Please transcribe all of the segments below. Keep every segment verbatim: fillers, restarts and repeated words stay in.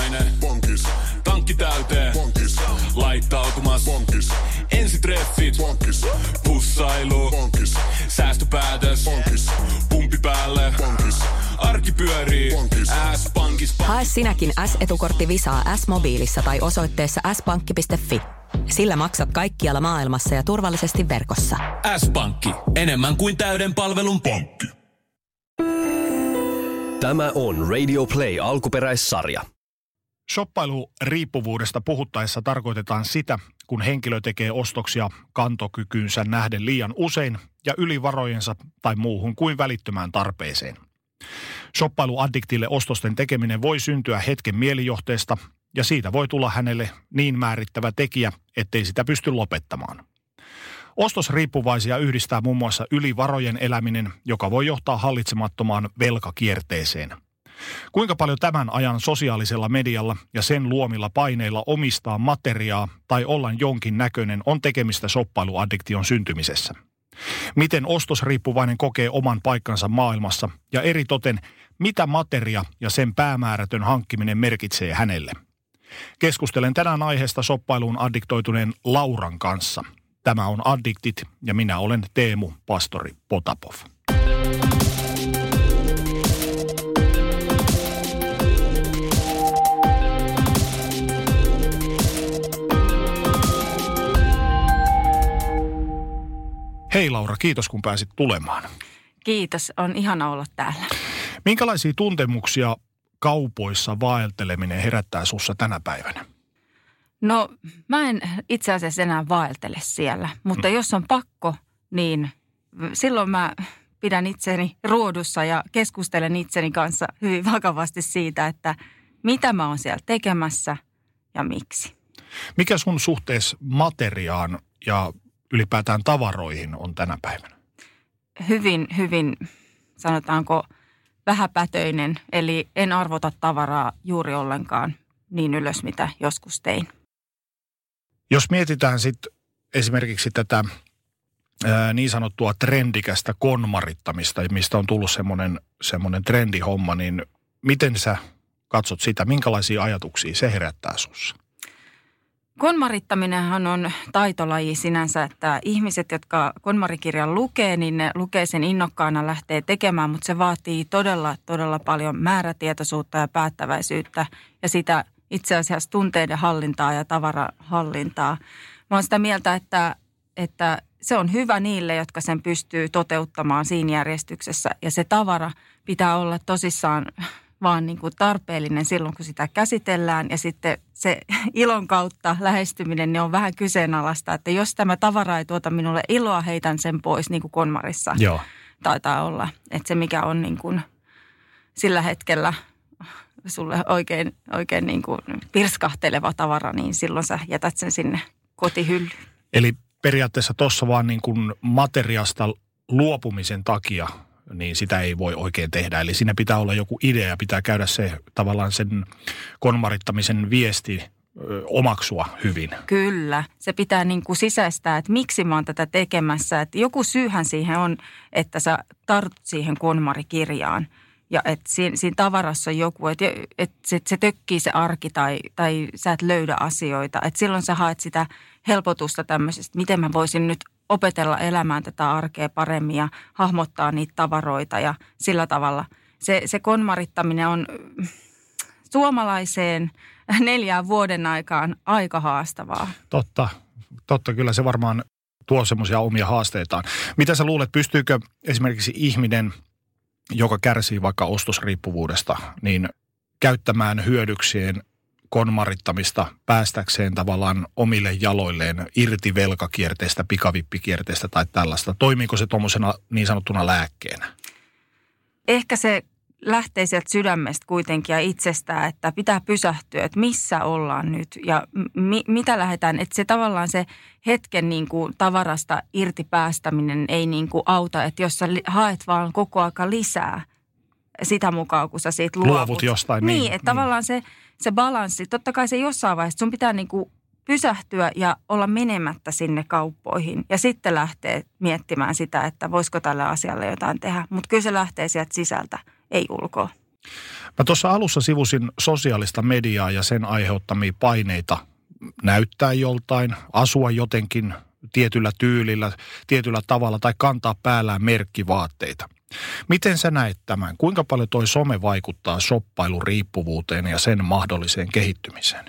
Hyytiäinen. Pankis. Tankki täyteen. Pankis. Laittautumas. Pankis. Ensitreffit. Pankis. Pussailu. Pankis. Säästöpäätös. Pankis. Pumpi päälle. Pankis. Arki pyörii. Pankis. S-pankis. Pankis. Hae sinäkin S-etukortti Visaa S-mobiilissa tai osoitteessa s pankki piste fi. Sillä maksat kaikkialla maailmassa ja turvallisesti verkossa. S-pankki. Enemmän kuin täyden palvelun pankki. Tämä on Radio Play -alkuperäissarja. Shoppailuriippuvuudesta puhuttaessa tarkoitetaan sitä, kun henkilö tekee ostoksia kantokykyynsä nähden liian usein ja yli varojensa tai muuhun kuin välittömään tarpeeseen. Shoppailuaddiktille ostosten tekeminen voi syntyä hetken mielijohteesta ja siitä voi tulla hänelle niin määrittävä tekijä, ettei sitä pysty lopettamaan. Ostosriippuvaisia yhdistää muun muassa ylivarojen eläminen, joka voi johtaa hallitsemattomaan velkakierteeseen. Kuinka paljon tämän ajan sosiaalisella medialla ja sen luomilla paineilla omistaa materiaa tai olla jonkin näköinen on tekemistä shoppailuaddiktion syntymisessä? Miten ostosriippuvainen kokee oman paikkansa maailmassa ja eritoten mitä materia ja sen päämäärätön hankkiminen merkitsee hänelle? Keskustelen tänään aiheesta shoppailuun addiktoituneen Lauran kanssa. Tämä on Addiktit ja minä olen Teemu Pastori Potapov. Hei Laura, kiitos kun pääsit tulemaan. Kiitos, on ihana olla täällä. Minkälaisia tuntemuksia kaupoissa vaelteleminen herättää sussa tänä päivänä? No mä en itse asiassa enää vaeltele siellä, mutta mm. jos on pakko, niin silloin mä pidän itseni ruodussa ja keskustelen itseni kanssa hyvin vakavasti siitä, että mitä mä oon siellä tekemässä ja miksi. Mikä sun suhteessa materiaan ja ylipäätään tavaroihin on tänä päivänä? Hyvin, hyvin sanotaanko vähäpätöinen, eli en arvota tavaraa juuri ollenkaan niin ylös, mitä joskus tein. Jos mietitään sitten esimerkiksi tätä ää, niin sanottua trendikästä konmarittamista, mistä on tullut semmoinen, semmoinen trendihomma, niin miten sä katsot sitä, minkälaisia ajatuksia se herättää sussa? Konmarittaminenhan on taitolaji sinänsä, että ihmiset, jotka KonMari-kirjan lukee, niin ne lukee sen innokkaana, lähtee tekemään, mutta se vaatii todella, todella paljon määrätietoisuutta ja päättäväisyyttä ja sitä itse asiassa tunteiden hallintaa ja tavarahallintaa. Mä oon sitä mieltä, että, että se on hyvä niille, jotka sen pystyy toteuttamaan siinä järjestyksessä. Ja se tavara pitää olla tosissaan vaan niin kuin tarpeellinen silloin, kun sitä käsitellään. Ja sitten se ilon kautta lähestyminen niin on vähän kyseenalaista, että jos tämä tavara ei tuota minulle iloa, heitän sen pois, niin kuin KonMarissa Joo. taitaa olla. Että se, mikä on niin kuin sillä hetkellä sulle oikein, oikein niin kuin pirskahteleva tavara, niin silloin sä jätät sen sinne kotihyllyyn. Eli periaatteessa tuossa vaan niin kuin materiasta luopumisen takia, niin sitä ei voi oikein tehdä. Eli siinä pitää olla joku idea, pitää käydä se tavallaan sen konmarittamisen viesti ö, omaksua hyvin. Kyllä, se pitää niin kuin sisäistää, että miksi mä oon tätä tekemässä. Että joku syyhän siihen on, että sä tartut siihen KonMari-kirjaan. Ja että siinä, siinä tavarassa on joku, että et se, se tökkii se arki tai, tai sä et löydä asioita. Että silloin sä haet sitä helpotusta tämmöisestä, miten mä voisin nyt opetella elämään tätä arkea paremmin ja hahmottaa niitä tavaroita ja sillä tavalla. Se, se konmarittaminen on suomalaiseen neljään vuoden aikaan aika haastavaa. Totta, totta kyllä se varmaan tuo semmoisia omia haasteitaan. Mitä sä luulet, pystyykö esimerkiksi ihminen, joka kärsii vaikka ostosriippuvuudesta, niin käyttämään hyödykseen konmarittamista päästäkseen tavallaan omille jaloilleen irti velkakierteestä, pikavippikierteestä tai tällaista? Toimiiko se tuommoisena niin sanottuna lääkkeenä? Ehkä se lähtee sieltä sydämestä kuitenkin ja itsestään, että pitää pysähtyä, että missä ollaan nyt ja mi- mitä lähdetään. Että se tavallaan se hetken niin kuin tavarasta irti päästäminen ei niin kuin auta, että jos sä haet vaan koko aika lisää sitä mukaan, kun sä siitä luovut. Luovut jostain. Niin, niin että niin. Tavallaan se, se balanssi, totta kai se jossain vaiheessa, sun pitää niin kuin pysähtyä ja olla menemättä sinne kauppoihin ja sitten lähtee miettimään sitä, että voisiko tällä asialla jotain tehdä, mutta kyllä se lähtee sieltä sisältä. Ei ulkoa. Mä tuossa alussa sivusin sosiaalista mediaa ja sen aiheuttamia paineita näyttää joltain, asua jotenkin tietyllä tyylillä, tietyllä tavalla tai kantaa päällään merkkivaatteita. Miten sä näet tämän? Kuinka paljon toi some vaikuttaa shoppailuriippuvuuteen ja sen mahdolliseen kehittymiseen?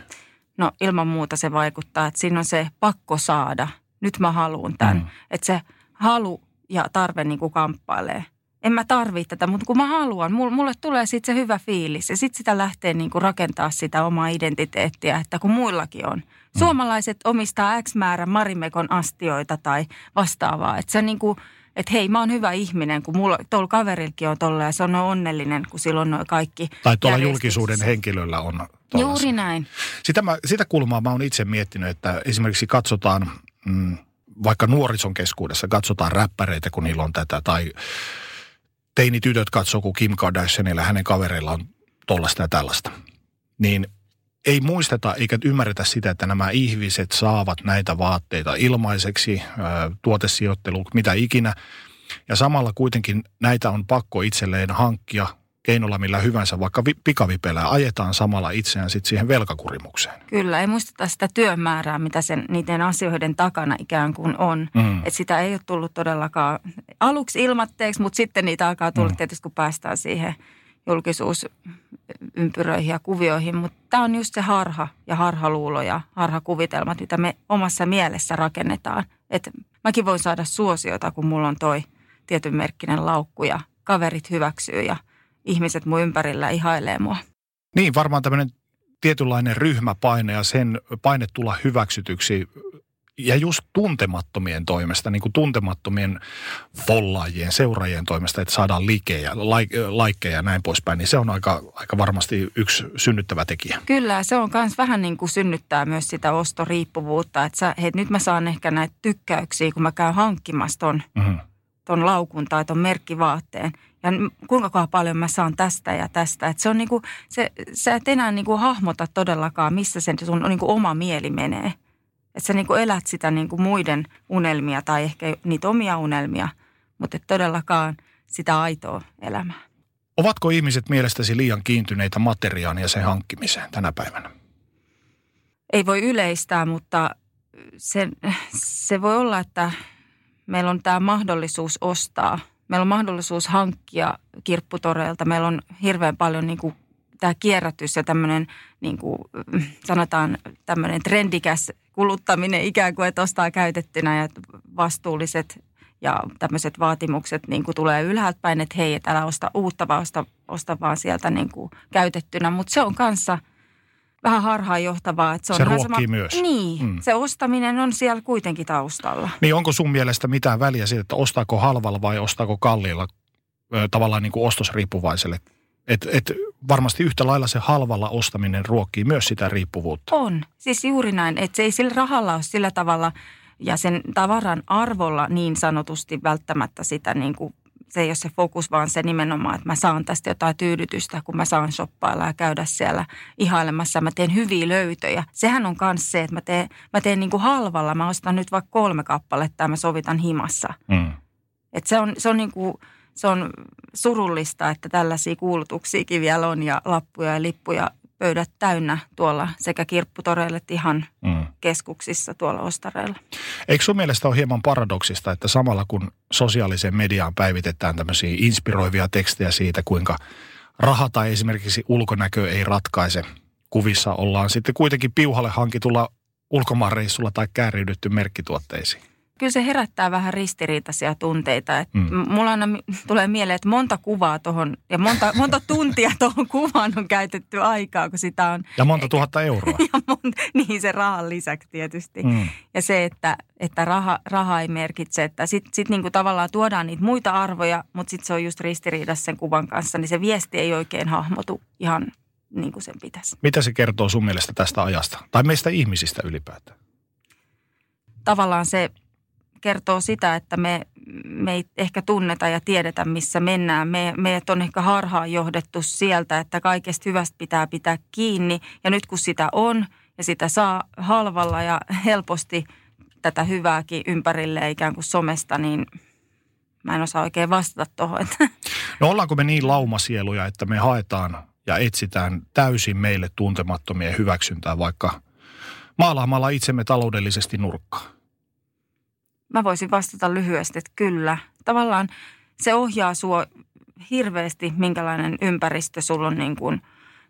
No ilman muuta se vaikuttaa, että siinä on se pakko saada. Nyt mä haluun tämän. Mm. Että se halu ja tarve niin kuin kamppailee. En mä tarvii tätä, mutta kun mä haluan, mulle tulee sitten se hyvä fiilis. Ja sitten sitä lähtee niin kuin rakentaa sitä omaa identiteettiä, että kun muillakin on. Mm. Suomalaiset omistaa X määrän Marimekon astioita tai vastaavaa. Että se on niin kuin, että hei, mä oon hyvä ihminen, kun mulla, tuolla kaverilkin on tolla ja se on onnellinen, kun silloin noi kaikki. Tai tuolla julkisuuden henkilöllä on tollaisia. Juuri näin. Sitä, mä, sitä kulmaa mä oon itse miettinyt, että esimerkiksi katsotaan, mm, vaikka nuorison keskuudessa katsotaan räppäreitä, kun niillä on tätä, tai teinitytöt katsoo, kun Kim Kardashianilla hänen kavereilla on tollaista ja tällaista. Niin ei muisteta eikä ymmärretä sitä, että nämä ihmiset saavat näitä vaatteita ilmaiseksi, tuotesijoittelu, mitä ikinä. Ja samalla kuitenkin näitä on pakko itselleen hankkia keinolla millä hyvänsä, vaikka pikavipelää ajetaan samalla itseään sitten siihen velkakurimukseen. Kyllä, ei muisteta sitä työmäärää, mitä sen, niiden asioiden takana ikään kuin on. Mm. Että sitä ei ole tullut todellakaan aluksi ilmatteeksi, mutta sitten niitä alkaa tulla mm. tietysti, kun päästään siihen julkisuusympyröihin ja kuvioihin, mutta tämä on just se harha ja harhaluulo ja harhakuvitelmat, mitä me omassa mielessä rakennetaan. Että mäkin voin saada suosiota, kun mulla on toi tietyn merkkinen laukku ja kaverit hyväksyy ja ihmiset mun ympärillä ihailee mua. Niin, varmaan tämmöinen tietynlainen ryhmäpaine ja sen paine tulla hyväksytyksi ja just tuntemattomien toimesta, niin kuin tuntemattomien follaajien, seuraajien toimesta, että saadaan likejä, laikkeja ja näin poispäin, niin se on aika, aika varmasti yksi synnyttävä tekijä. Kyllä, se on myös vähän niin kuin synnyttää myös sitä ostoriippuvuutta, että sä, hei, nyt mä saan ehkä näitä tykkäyksiä, kun mä käyn hankkimassa ton, mm-hmm. ton laukun tai ton merkkivaatteen. Ja kuinka paljon mä saan tästä ja tästä. Että se on niin kuin, se, sä et enää niin kuin hahmota todellakaan, missä sen sun niin kuin oma mieli menee. Että sä niin kuin elät sitä niin kuin muiden unelmia tai ehkä niitä omia unelmia, mutta et todellakaan sitä aitoa elämää. Ovatko ihmiset mielestäsi liian kiintyneitä materiaan ja sen hankkimiseen tänä päivänä? Ei voi yleistää, mutta se, se voi olla, että meillä on tämä mahdollisuus ostaa. Meillä on mahdollisuus hankkia kirpputoreilta. Meillä on hirveän paljon niin kuin tämä kierrätys ja tämmöinen, niin kuin sanotaan, tämmöinen trendikäs kuluttaminen ikään kuin, että ostaa käytettynä ja vastuulliset ja tämmöiset vaatimukset niin kuin tulee ylhäältä päin, että hei, et älä osta uutta, vaan osta, osta vaan sieltä niin kuin käytettynä. Mutta se on kanssa vähän harhaanjohtavaa. Että se on se ruokkii sama myös. Niin, mm. se ostaminen on siellä kuitenkin taustalla. Niin, onko sun mielestä mitään väliä siitä, että ostaako halvalla vai ostaako kalliilla tavallaan niin kuin ostosriippuvaiselle? Että et varmasti yhtä lailla se halvalla ostaminen ruokkii myös sitä riippuvuutta. On, siis juuri näin, että se ei sillä rahalla ole sillä tavalla ja sen tavaran arvolla niin sanotusti välttämättä sitä niin kuin, se ei ole se fokus, vaan se nimenomaan, että mä saan tästä jotain tyydytystä, kun mä saan shoppailla ja käydä siellä ihailemassa. Mä teen hyviä löytöjä. Sehän on myös se, että mä teen, mä teen niin kuin halvalla. Mä ostan nyt vaikka kolme kappaletta ja mä sovitan himassa. Mm. Että se on, se on niin kuin, se on surullista, että tällaisia kuulutuksiakin vielä on ja lappuja ja lippuja pöydät täynnä tuolla sekä kirpputoreille että ihan mm. keskuksissa tuolla ostareilla. Eikö sun mielestä ole hieman paradoksista, että samalla kun sosiaaliseen mediaan päivitetään tämmöisiä inspiroivia tekstejä siitä, kuinka raha tai esimerkiksi ulkonäkö ei ratkaise, kuvissa ollaan sitten kuitenkin piuhalle hankitulla ulkomaanreissulla tai kääriydytty merkkituotteisiin? Kyllä se herättää vähän ristiriitaisia tunteita. Et mm. mulla aina tulee mieleen, että monta kuvaa tuohon ja monta, monta tuntia tuohon kuvaan on käytetty aikaa, kun sitä on. Ja monta tuhatta euroa. Ja monta, niin se rahan lisäksi tietysti. Mm. Ja se, että, että raha, raha ei merkitse. Sitten sit niinku tavallaan tuodaan niitä muita arvoja, mutta sitten se on just ristiriidassa sen kuvan kanssa. Niin se viesti ei oikein hahmotu ihan niin kuin sen pitäisi. Mitä se kertoo sun mielestä tästä ajasta? Tai meistä ihmisistä ylipäätään? Tavallaan se kertoo sitä, että me, me ei ehkä tunneta ja tiedetä, missä mennään. Me, meidät on ehkä harhaan johdettu sieltä, että kaikesta hyvästä pitää pitää kiinni. Ja nyt kun sitä on ja sitä saa halvalla ja helposti tätä hyvääkin ympärille ikään kuin somesta, niin mä en osaa oikein vastata tuohon. No ollaanko me niin laumasieluja, että me haetaan ja etsitään täysin meille tuntemattomien hyväksyntää vaikka maalaamalla itsemme taloudellisesti nurkkaan? Mä voisin vastata lyhyesti, että kyllä. Tavallaan se ohjaa sua hirveästi, minkälainen ympäristö sulla on, niin kuin,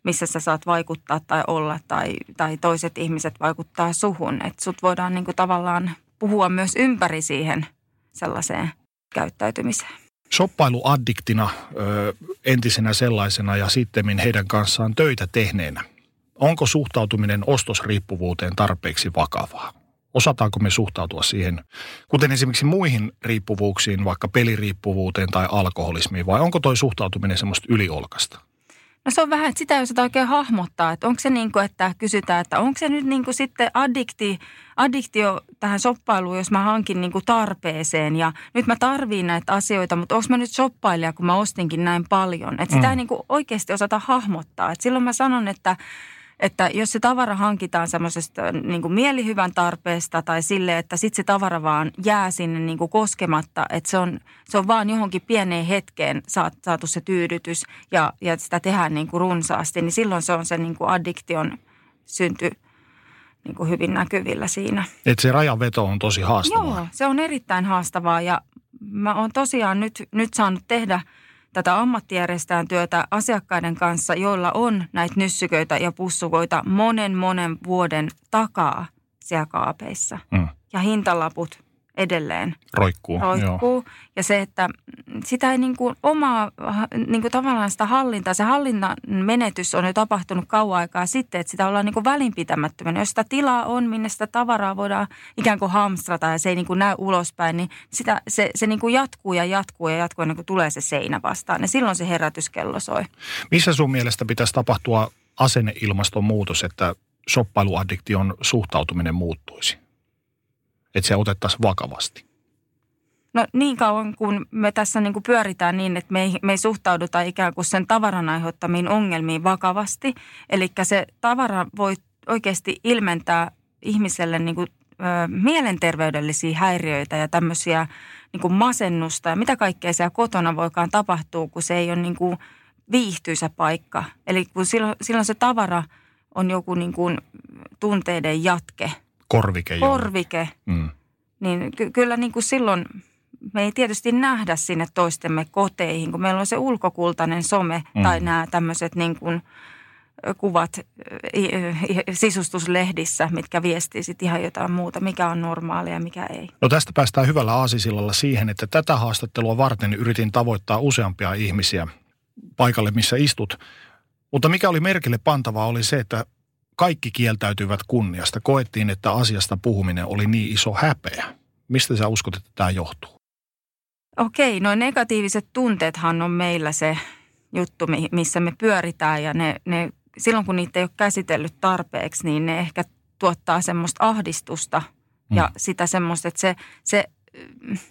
missä sä saat vaikuttaa tai olla tai, tai toiset ihmiset vaikuttaa suhun. Että sut voidaan niin kuin, tavallaan puhua myös ympäri siihen sellaiseen käyttäytymiseen. Shoppailuaddiktina, ö, entisenä sellaisena ja sittemmin heidän kanssaan töitä tehneenä. Onko suhtautuminen ostosriippuvuuteen tarpeeksi vakavaa? Osataanko me suhtautua siihen, kuten esimerkiksi muihin riippuvuuksiin, vaikka peliriippuvuuteen tai alkoholismiin, vai onko toi suhtautuminen semmoista yliolkasta? No se on vähän, että sitä ei osata oikein hahmottaa, että onko se niin kuin, että kysytään, että onko se nyt niin kuin sitten addikti, addiktio tähän shoppailuun, jos mä hankin niin kuin tarpeeseen ja nyt mä tarviin näitä asioita, mutta onko mä nyt shoppailija, kun mä ostinkin näin paljon, että sitä mm. ei niin kuin oikeasti osata hahmottaa, että silloin mä sanon, että Että jos se tavara hankitaan semmoisesta niin kuin mielihyvän tarpeesta tai sille, että sitten se tavara vaan jää sinne niin kuin koskematta, että se on, se on vaan johonkin pieneen hetkeen saatu se tyydytys ja, ja sitä tehdään niin kuin runsaasti, niin silloin se on se niin kuin addiktion synty niin kuin hyvin näkyvillä siinä. Että se rajanveto on tosi haastavaa. Joo, se on erittäin haastavaa ja mä oon tosiaan nyt, nyt saanut tehdä tätä ammattijärjestään työtä asiakkaiden kanssa, joilla on näitä nyssyköitä ja pussukoita monen monen vuoden takaa siellä kaapeissa. Mm. Ja hintalaput edelleen roikkuu. roikkuu. Joo. Ja se, että sitä ei niin kuin omaa, niin kuin tavallaan sitä hallintaa, se hallinnan menetys on jo tapahtunut kauan aikaa sitten, että sitä ollaan niin kuin välinpitämättömänä. Jos sitä tilaa on, minne sitä tavaraa voidaan ikään kuin hamstrata ja se ei niin kuin näy ulospäin, niin sitä, se, se niin kuin jatkuu ja jatkuu ja jatkuu ennen kuin tulee se seinä vastaan. Ja silloin se herätyskello soi. Missä sun mielestä pitäisi tapahtua asenneilmastonmuutos, että shoppailuaddiktion suhtautuminen muuttuisi? Että se otettaisiin vakavasti? No niin kauan, kun me tässä niin kuin pyöritään niin, että me ei, me ei suhtauduta ikään kuin sen tavaran aiheuttamiin ongelmiin vakavasti. Eli se tavara voi oikeasti ilmentää ihmiselle niin kuin, ö, mielenterveydellisiä häiriöitä ja tämmöisiä niin kuin masennusta. Ja mitä kaikkea siellä kotona voikaan tapahtua, kun se ei ole niin kuin viihtyisä paikka. Eli kun silloin, silloin se tavara on joku niin kuin tunteiden jatke. Korvike. Korvike. Mm. Niin ky- kyllä niin kuin silloin me ei tietysti nähdä sinne toistemme koteihin, kun meillä on se ulkokultainen some mm. tai nämä tämmöiset niin kuin kuvat sisustuslehdissä, mitkä viestii sitten ihan jotain muuta, mikä on normaalia ja mikä ei. No tästä päästään hyvällä aasisillalla siihen, että tätä haastattelua varten yritin tavoittaa useampia ihmisiä paikalle, missä istut. Mutta mikä oli merkille pantavaa oli se, että kaikki kieltäytyivät kunniasta. Koettiin, että asiasta puhuminen oli niin iso häpeä. Mistä sä uskot, että tämä johtuu? Okei, no negatiiviset tunteethan on meillä se juttu, missä me pyöritään. Ja ne, ne, silloin, kun niitä ei ole käsitellyt tarpeeksi, niin ne ehkä tuottaa semmoista ahdistusta. Mm. Ja sitä semmoista, että se, se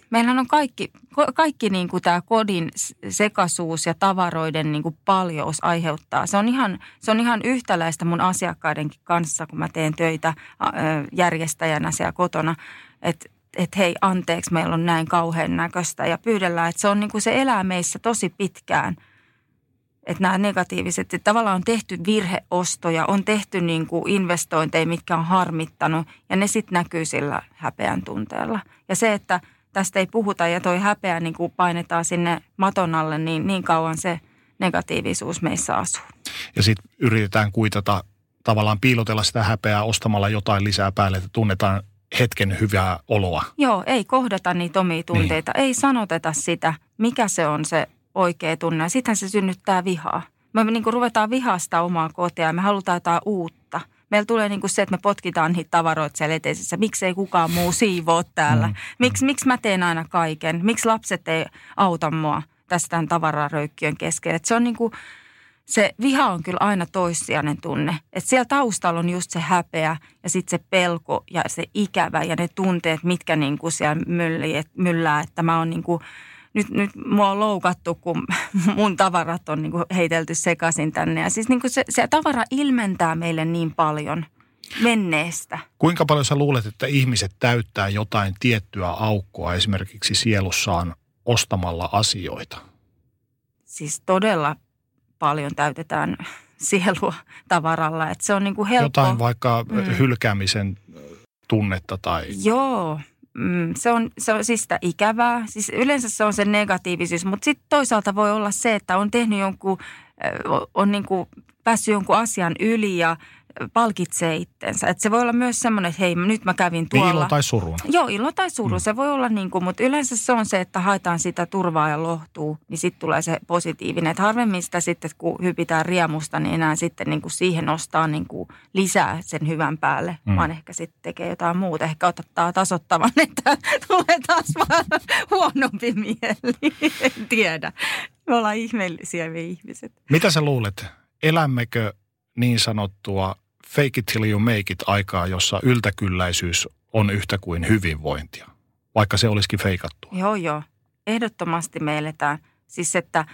meillähän on kaikki, kaikki niin kuin tämä kodin sekaisuus ja tavaroiden niin kuin paljous aiheuttaa. Se on, ihan, se on ihan yhtäläistä mun asiakkaidenkin kanssa, kun mä teen töitä järjestäjänä siellä kotona. Että et hei, anteeksi, meillä on näin kauhean näköistä ja pyydellään, että se, on, niin kuin se elää meissä tosi pitkään. Että nämä negatiiviset, että tavallaan on tehty virheostoja, on tehty niin kuin investointeja, mitkä on harmittanut ja ne sitten näkyy sillä häpeän tunteella. Ja se, että tästä ei puhuta ja toi häpeä niin kuin painetaan sinne maton alle, niin, niin kauan se negatiivisuus meissä asuu. Ja sitten yritetään kuitata, tavallaan piilotella sitä häpeää ostamalla jotain lisää päälle, että tunnetaan hetken hyvää oloa. Joo, ei kohdata niitä omia tunteita, niin. Ei sanoteta sitä, mikä se on se oikea tunne. Sittenhän se synnyttää vihaa. Me niin kuin ruvetaan vihasta omaa kotea, me halutaan jotain uutta. Meillä tulee niin kuin se, että me potkitaan niitä tavaroita siellä eteisessä. Miksi ei kukaan muu siivoo täällä? Mm. Miks, miksi mä teen aina kaiken? Miksi lapset ei auta mua tässä tämän tavararöykkiön keskellä? Et se on niin kuin, se viha on kyllä aina toissijainen tunne. Et siellä taustalla on just se häpeä ja sitten se pelko ja se ikävä ja ne tunteet, mitkä niin kuin siellä myllää, että mä oon niin kuin Nyt, nyt mua on loukattu, kun mun tavarat on niin kuin heitelty sekaisin tänne. Ja siis niin kuin se, se tavara ilmentää meille niin paljon menneestä. Kuinka paljon sä luulet, että ihmiset täyttää jotain tiettyä aukkoa esimerkiksi sielussaan ostamalla asioita? Siis todella paljon täytetään sielua tavaralla. Että se on niin kuin helppo. Jotain vaikka mm. hylkäämisen tunnetta tai... Joo, mm, se, on, se on siis sitä ikävää. Siis yleensä se on se negatiivisuus, mutta sitten toisaalta voi olla se, että on tehnyt jonkun, on niin kuin päässyt jonkun asian yli ja palkitsee itsensä. Että se voi olla myös semmoinen, että hei, nyt mä kävin tuolla. Niin ilo tai surun. Joo, ilo tai surun. Mm. Se voi olla niin kuin, mutta yleensä se on se, että haetaan sitä turvaa ja lohtuu, niin sitten tulee se positiivinen. Että harvemmin sitä sitten, kun hypitään riemusta, niin enää sitten niin kuin siihen nostaa niin kuin lisää sen hyvän päälle, mm. vaan ehkä sitten tekee jotain muuta. Ehkä ottaa tasottavan, että tulee taas vaan huonompi mieli. En tiedä. Me ollaan ihmeellisiä me ihmiset. Mitä sä luulet? Elämmekö niin sanottua fake it till you make it -aikaa, jossa yltäkylläisyys on yhtä kuin hyvinvointia, vaikka se olisikin feikattua? Joo, joo. Ehdottomasti me eletään. Siis että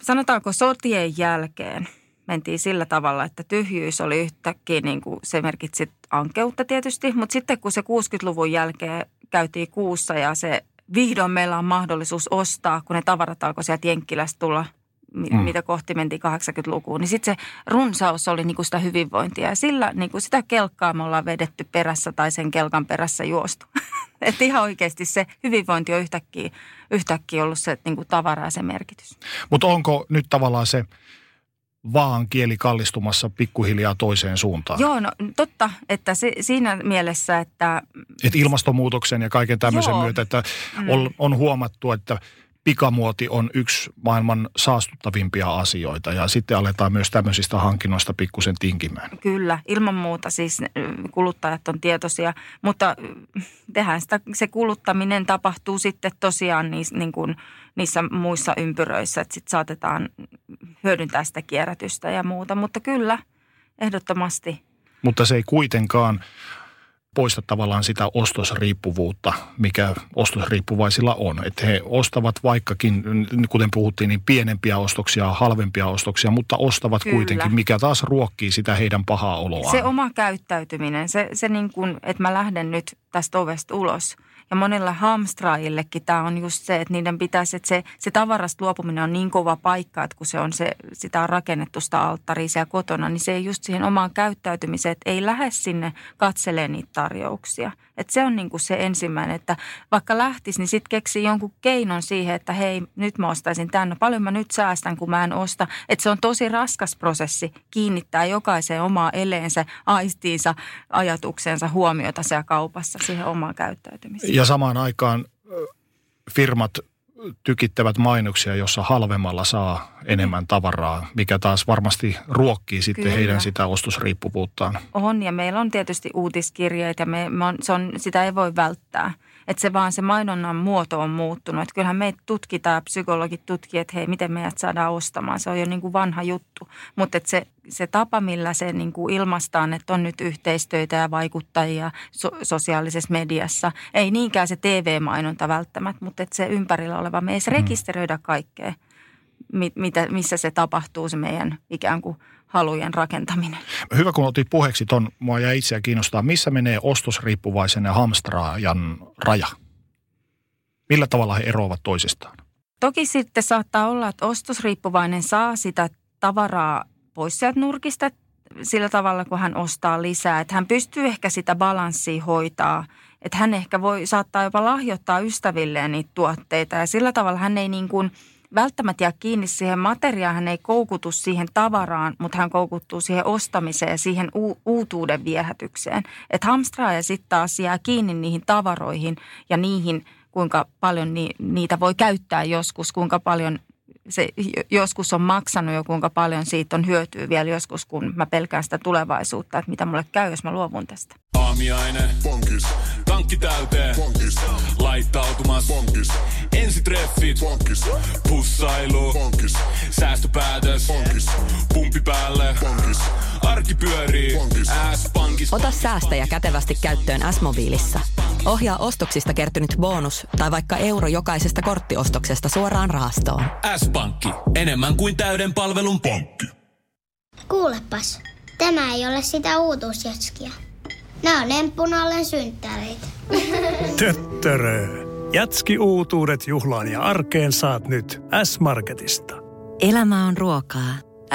sanotaanko sotien jälkeen mentiin sillä tavalla, että tyhjyys oli yhtäkkiä, niin kuin se merkitsi ankeutta tietysti, mutta sitten kun se kuudenkymmenen luvun jälkeen käytiin kuussa ja se vihdoin meillä on mahdollisuus ostaa, kun ne tavarat alkoi sieltä Jenkkilästä tulla, Mm. mitä kohti mentiin kahdeksankymmentälukuun, niin sitten se runsaus oli niinku sitä hyvinvointia. Ja sillä niinku sitä kelkkaa me ollaan vedetty perässä tai sen kelkan perässä juostu. Että ihan oikeasti se hyvinvointi on yhtäkkiä, yhtäkkiä ollut se niinku tavara ja se merkitys. Mutta onko nyt tavallaan se vaan kieli kallistumassa pikkuhiljaa toiseen suuntaan? Joo, no totta, että se, siinä mielessä, että... Että ilmastonmuutoksen ja kaiken tämmöisen joo. myötä, että on, on huomattu, että... Pikamuoti on yksi maailman saastuttavimpia asioita ja sitten aletaan myös tämmöisistä hankinnoista pikkusen tinkimään. Kyllä, ilman muuta siis kuluttajat on tietoisia, mutta tehdään sitä, se kuluttaminen tapahtuu sitten tosiaan niissä, niin kuin, niissä muissa ympyröissä, että sitten saatetaan hyödyntää sitä kierrätystä ja muuta, mutta kyllä, ehdottomasti. Mutta se ei kuitenkaan poista tavallaan sitä ostosriippuvuutta, mikä ostosriippuvaisilla on. Että he ostavat vaikkakin, kuten puhuttiin, niin pienempiä ostoksia, halvempia ostoksia, mutta ostavat Kyllä. kuitenkin, mikä taas ruokkii sitä heidän pahaa oloaan. Se oma käyttäytyminen, se, se niin kuin, että mä lähden nyt tästä ovesta ulos. Ja monilla hamstraajillekin tämä on just se, että niiden pitäisi, että se, se tavarasta luopuminen on niin kova paikka, että kun se on se, sitä on rakennettu sitä alttaria siellä kotona, niin se ei just siihen omaan käyttäytymiseen, että ei lähde sinne katselemaan niitä tarjouksia. Että se on niin kuin se ensimmäinen, että vaikka lähtisi, niin sitten keksii jonkun keinon siihen, että hei, nyt mä ostaisin tänne, paljon mä nyt säästän, kun mä en osta. Että se on tosi raskas prosessi kiinnittää jokaiseen omaa eleensä, aistiinsa, ajatuksensa, huomiota siellä kaupassa siihen omaan käyttäytymiseen. Ja samaan aikaan firmat tykittävät mainoksia, jossa halvemmalla saa enemmän tavaraa, mikä taas varmasti ruokkii sitten Kyllä. heidän sitä ostosriippuvuuttaan. On, ja meillä on tietysti uutiskirjeet, ja me, me on, se on, sitä ei voi välttää. Että se vaan se mainonnan muoto on muuttunut. Että kyllähän me tutkitaan, psykologit tutkijat, että hei, miten meidät saadaan ostamaan. Se on jo niin kuin vanha juttu. Mutta se, se tapa, millä se niin kuin ilmaistaan, että on nyt yhteistyötä ja vaikuttajia so- sosiaalisessa mediassa. Ei niinkään se T V-mainonta välttämättä, mutta että se ympärillä oleva. Me ei se rekisteröidä kaikkea, mit, mitä, missä se tapahtuu, se meidän ikään kuin halujen rakentaminen. Hyvä, kun otit puheeksi ton. Mua jäi itseä kiinnostaa, missä menee ostosriippuvaisen ja hamstraajan raja? Millä tavalla he eroavat toisistaan? Toki sitten saattaa olla, että ostosriippuvainen saa sitä tavaraa pois sieltä nurkista sillä tavalla, kun hän ostaa lisää. Että hän pystyy ehkä sitä balanssia hoitaa. Että hän ehkä voi saattaa jopa lahjoittaa ystävilleen niitä tuotteita ja sillä tavalla hän ei niin kuin... Välttämättä jää kiinni siihen materiaan, hän ei koukutu siihen tavaraan, mutta hän koukuttuu siihen ostamiseen ja siihen u- uutuuden viehätykseen. Että hamstraaja sitten taas jää kiinni niihin tavaroihin ja niihin, kuinka paljon ni- niitä voi käyttää joskus, kuinka paljon se joskus on maksanut ja kuinka paljon siitä on hyötyä vielä joskus, kun mä pelkään sitä tulevaisuutta, että mitä mulle käy, jos mä luovun tästä. Aamiainen, bonkis, tankki täyteen, bonkis, laittautumas, bonkis, ensitreffit, bonkis, pussailu, bonkis, säästöpäätös, bonkis, pumpi päälle, bonkis, arki pyörii, bonkis, S-pankki. Ota säästäjä kätevästi käyttöön S-mobiilissa. Ohjaa ostoksista kertynyt bonus tai vaikka euro jokaisesta korttiostoksesta suoraan rahastoon. S-pankki, enemmän kuin täyden palvelun pankki. Kuulepas, tämä ei ole sitä uutuusjatskia. Nää on emppunallen synttäreitä. Töttörö. Jätski uutuudet juhlaan ja arkeen saat nyt S-Marketista. Elämä on ruokaa.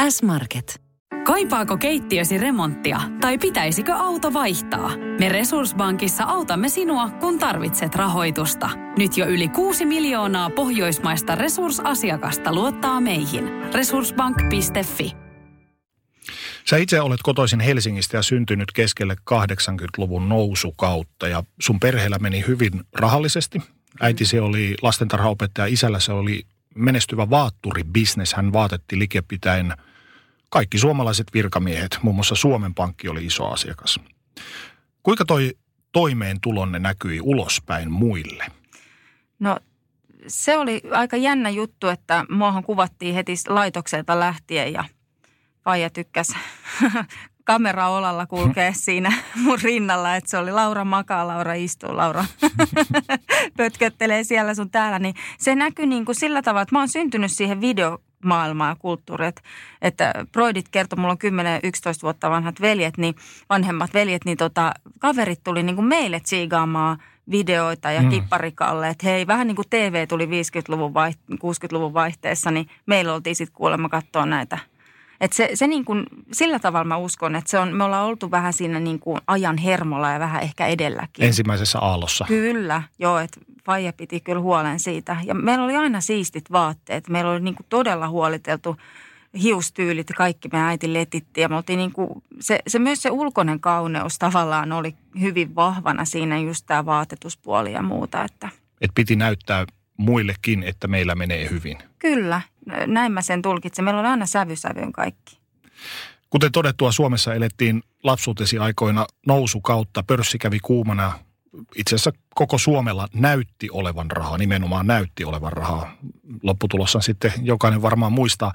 S-Market. Kaipaako keittiösi remonttia tai pitäisikö auto vaihtaa? Me Resurs Bankissa autamme sinua, kun tarvitset rahoitusta. Nyt jo yli kuusi miljoonaa pohjoismaista resursasiakasta luottaa meihin. resurs bank piste f i. Sä itse olet kotoisin Helsingistä ja syntynyt keskelle kahdeksankymmentäluvun nousukautta ja sun perheellä meni hyvin rahallisesti. Äitisi oli lastentarhaopettaja, isällä se oli menestyvä vaatturibisnes. Hän vaatetti likepitäen kaikki suomalaiset virkamiehet, muun muassa Suomen Pankki oli iso asiakas. Kuinka toi toimeentulonne näkyi ulospäin muille? No se oli aika jännä juttu, että muahan kuvattiin heti laitokselta lähtien ja vaija tykkäsi kamera olalla kulkea siinä mun rinnalla, että se oli Laura makaa, Laura istuu, Laura pötköttelee siellä sun täällä. Niin se näkyy niin kuin sillä tavalla, että mä oon syntynyt siihen videomaailmaan ja kulttuuriin. Että Broidit kertoi, mulla on kymmenen yksitoista vuotta vanhat veljet, niin vanhemmat veljet, niin tota, kaverit tuli niin kuin meille tsiigaamaan videoita ja mm. kipparikalle, että hei, vähän niin kuin T V tuli viidenkymmenluvun vaiht- kuudenkymmenluvun vaihteessa, niin meillä oltiin sitten kuulemma katsoa näitä. Että se, se niin kuin, sillä tavalla mä uskon, että se on, me ollaan oltu vähän siinä niin kuin ajan hermolla ja vähän ehkä edelläkin. Ensimmäisessä aallossa. Kyllä, joo, että vaija piti kyllä huolen siitä. Ja meillä oli aina siistit vaatteet. Meillä oli niin kuin todella huoliteltu hiustyylit ja kaikki meidän äiti letitti. Ja me oltiin niin kuin, se, se myös se ulkoinen kauneus tavallaan oli hyvin vahvana siinä just tämä vaatetuspuoli ja muuta. Että et piti näyttää muillekin, että meillä menee hyvin. Kyllä, näin mä sen tulkitsen. Meillä on aina sävysävyyn kaikki. Kuten todettua, Suomessa elettiin lapsuutesi aikoina nousukautta. Pörssi kävi kuumana. Itse asiassa koko Suomella näytti olevan rahaa, nimenomaan näytti olevan rahaa. Lopputulossa sitten jokainen varmaan muistaa.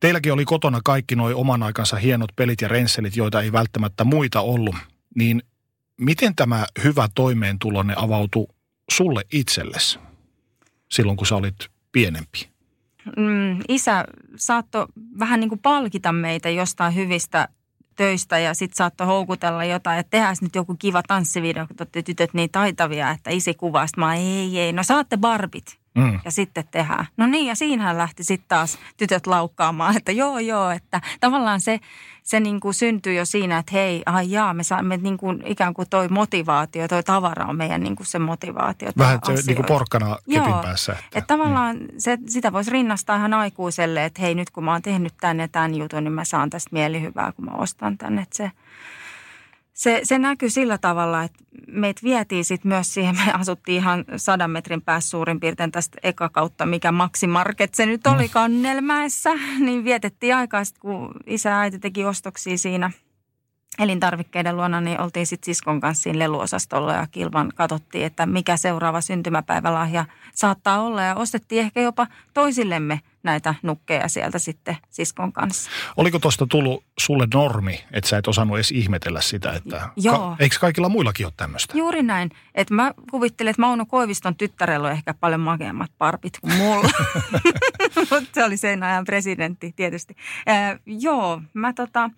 Teilläkin oli kotona kaikki nuo oman aikansa hienot pelit ja rensselit, joita ei välttämättä muita ollut. Niin miten tämä hyvä toimeentulonne avautui sulle itsellesi silloin, kun sä olit pienempi? Mm, isä saattoi vähän niin kuin palkita meitä jostain hyvistä töistä ja sitten saattoi houkutella jotain, että tehdään nyt joku kiva tanssivideo, kun olette tytöt niin taitavia, että isi kuvaa. Sitten mä ei, ei, no saatte barbit mm. ja sitten tehdään. No niin, ja siinähän lähti sitten taas tytöt laukkaamaan, että joo, joo, että tavallaan se, se niin kuin syntyy jo siinä, että hei, ai jaa, me saamme niin kuin ikään kuin toi motivaatio, toi tavara on meidän niin kuin se motivaatio. Vähän se niin kuin porkkana kepin päässä. Että, että tavallaan mm. se, sitä voisi rinnastaa ihan aikuiselle, että hei, nyt kun mä oon tehnyt tän ja tän jutun, niin mä saan tästä mielihyvää, kun mä ostan tän, että se... Se, se näkyy sillä tavalla, että meitä vietiin sitten myös siihen, me asuttiin ihan sadan metrin päässä suurin piirtein tästä eka kautta, mikä Maximarket se nyt oli Kannelmäessä, niin vietettiin aikaa sitten, kun isä ja äiti teki ostoksia siinä elintarvikkeiden luona, niin oltiin sitten siskon kanssa siinä leluosastolla ja kilvan katsottiin, että mikä seuraava syntymäpäivälahja saattaa olla ja ostettiin ehkä jopa toisillemme näitä nukkeja sieltä sitten siskon kanssa. Oliko tuosta tullut sulle normi, että sä et osannut edes ihmetellä sitä, että joo. Ka- eikö kaikilla muillakin ole tämmöistä? Juuri näin. Että mä kuvittelen, että Mauno Koiviston tyttärellä on ehkä paljon makeammat parpit kuin mulla. Mutta se oli sen ajan presidentti tietysti. Äh, joo, mä tota...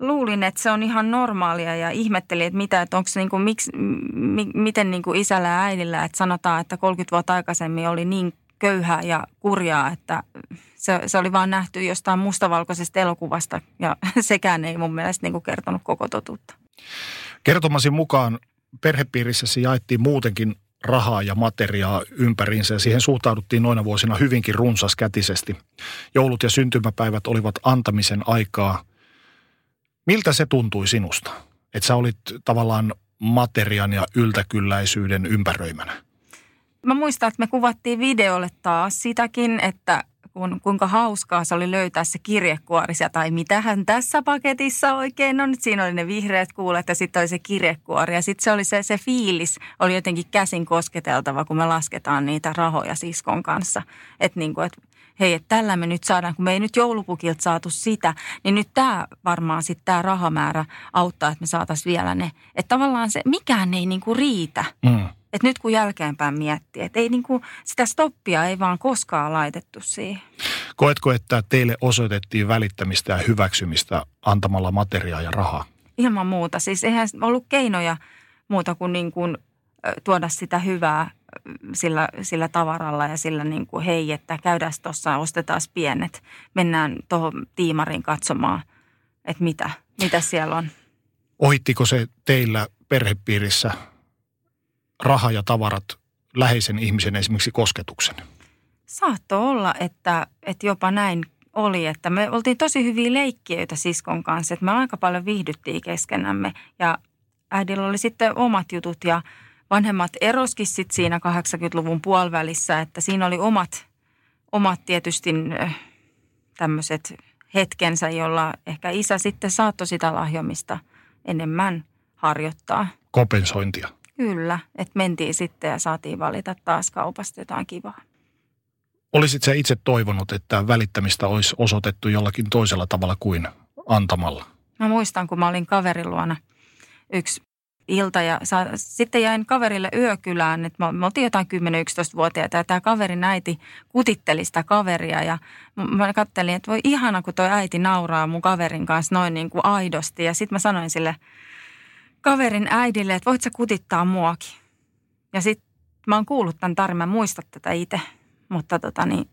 Luulin, että se on ihan normaalia ja ihmettelin, että, mitä, että onko se niin kuin, miksi, mi, miten niin kuin isällä ja äidillä, että sanotaan, että kolmekymmentä vuotta aikaisemmin oli niin köyhää ja kurjaa, että se, se oli vaan nähty jostain mustavalkoisesta elokuvasta ja sekään ei mun mielestä niin kuin kertonut koko totuutta. Kertomasi mukaan perhepiirissäsi jaettiin muutenkin rahaa ja materiaa ympäriinsä ja siihen suhtauduttiin noina vuosina hyvinkin runsaskätisesti. Joulut ja syntymäpäivät olivat antamisen aikaa. Miltä se tuntui sinusta, että sä olit tavallaan materian ja yltäkylläisyyden ympäröimänä? Mä muistan, että me kuvattiin videolle taas sitäkin, että kun, kuinka hauskaa se oli löytää se kirjekuori sieltä, tai mitähän tässä paketissa oikein on. Siinä oli ne vihreät kuulet ja sitten oli se kirjekuori ja sitten se oli se, se fiilis, oli jotenkin käsin kosketeltava, kun me lasketaan niitä rahoja siskon kanssa, että niin kuin, että hei, että tällä me nyt saadaan, kun me ei nyt joulupukilta saatu sitä, niin nyt tämä varmaan sitten tämä rahamäärä auttaa, että me saataisiin vielä ne. Että tavallaan se, mikään ei niinku riitä. Mm. Että nyt kun jälkeenpäin miettii, että ei niinku, sitä stoppia ei vaan koskaan laitettu siihen. Koetko, että teille osoitettiin välittämistä ja hyväksymistä antamalla materiaa ja rahaa? Ilman muuta. Siis eihän ollut keinoja muuta kuin, niin kuin tuoda sitä hyvää sillä, sillä tavaralla ja sillä niin kuin, hei, että käydään tuossa, ostetaan pienet, mennään tuohon tiimariin katsomaan, että mitä, mitä siellä on. Ohittiko se teillä perhepiirissä raha ja tavarat läheisen ihmisen esimerkiksi kosketuksen? Saattoi olla, että, että jopa näin oli, että me oltiin tosi hyviä leikkiöitä siskon kanssa, että me aika paljon viihdyttiin keskenämme ja äidillä oli sitten omat jutut ja vanhemmat eroskin sitten siinä kahdeksankymmentäluvun puolivälissä, että siinä oli omat, omat tietysti tämmöiset hetkensä, jolla ehkä isä sitten saattoi sitä lahjomista enemmän harjoittaa. Kompensointia. Kyllä, että mentiin sitten ja saatiin valita taas kaupasta jotain kivaa. Olisit sä itse toivonut, että välittämistä olisi osoitettu jollakin toisella tavalla kuin antamalla? Mä muistan, kun mä olin kaverin luona yksi ilta ja sa- sitten jäin kaverille yökylään, että me oltiin jotain kymmenen-yksitoistavuotiaita ja tämä kaverin äiti kutitteli sitä kaveria ja mä kattelin, että voi ihana, kun toi äiti nauraa mun kaverin kanssa noin niin kuin aidosti ja sitten mä sanoin sille kaverin äidille, että voit sä kutittaa muakin. Ja sitten mä oon kuullut tämän tarinan, muista tätä itse. Mutta tota niin,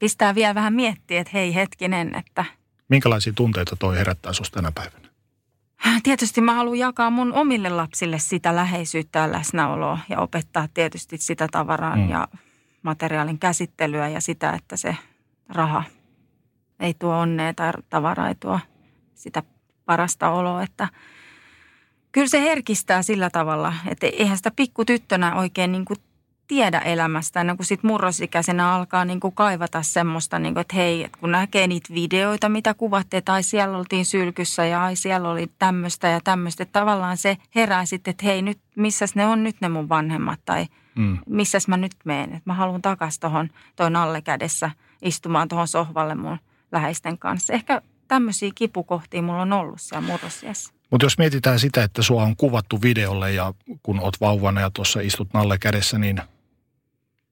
pistää vielä vähän miettiä, että hei hetkinen, että... Minkälaisia tunteita toi herättää susta tänä päivänä? Tietysti mä haluan jakaa mun omille lapsille sitä läheisyyttä ja läsnäoloa ja opettaa tietysti sitä tavaraa mm. ja materiaalin käsittelyä ja sitä, että se raha ei tuo onnea tai tavara ei tuo sitä parasta oloa, että... Kyllä se herkistää sillä tavalla, että eihän sitä pikkutyttönä oikein niin kuin tiedä elämästä, ennen kuin sitten murrosikäisenä alkaa niin kuin kaivata semmoista, niin kuin, että hei, että kun näkee niitä videoita, mitä kuvatte, että ai siellä oltiin sylkyssä ja ai siellä oli tämmöistä ja tämmöistä. Että tavallaan se herää sitten, että hei, nyt, missäs ne on nyt ne mun vanhemmat tai mm. missäs mä nyt menen. Että mä haluan takaisin tuohon toin alle kädessä istumaan tuohon sohvalle mun läheisten kanssa. Ehkä tämmöisiä kipukohtia mulla on ollut siellä murrosiässä. Mutta jos mietitään sitä, että sua on kuvattu videolle ja kun oot vauvana ja tuossa istut nalle kädessä, niin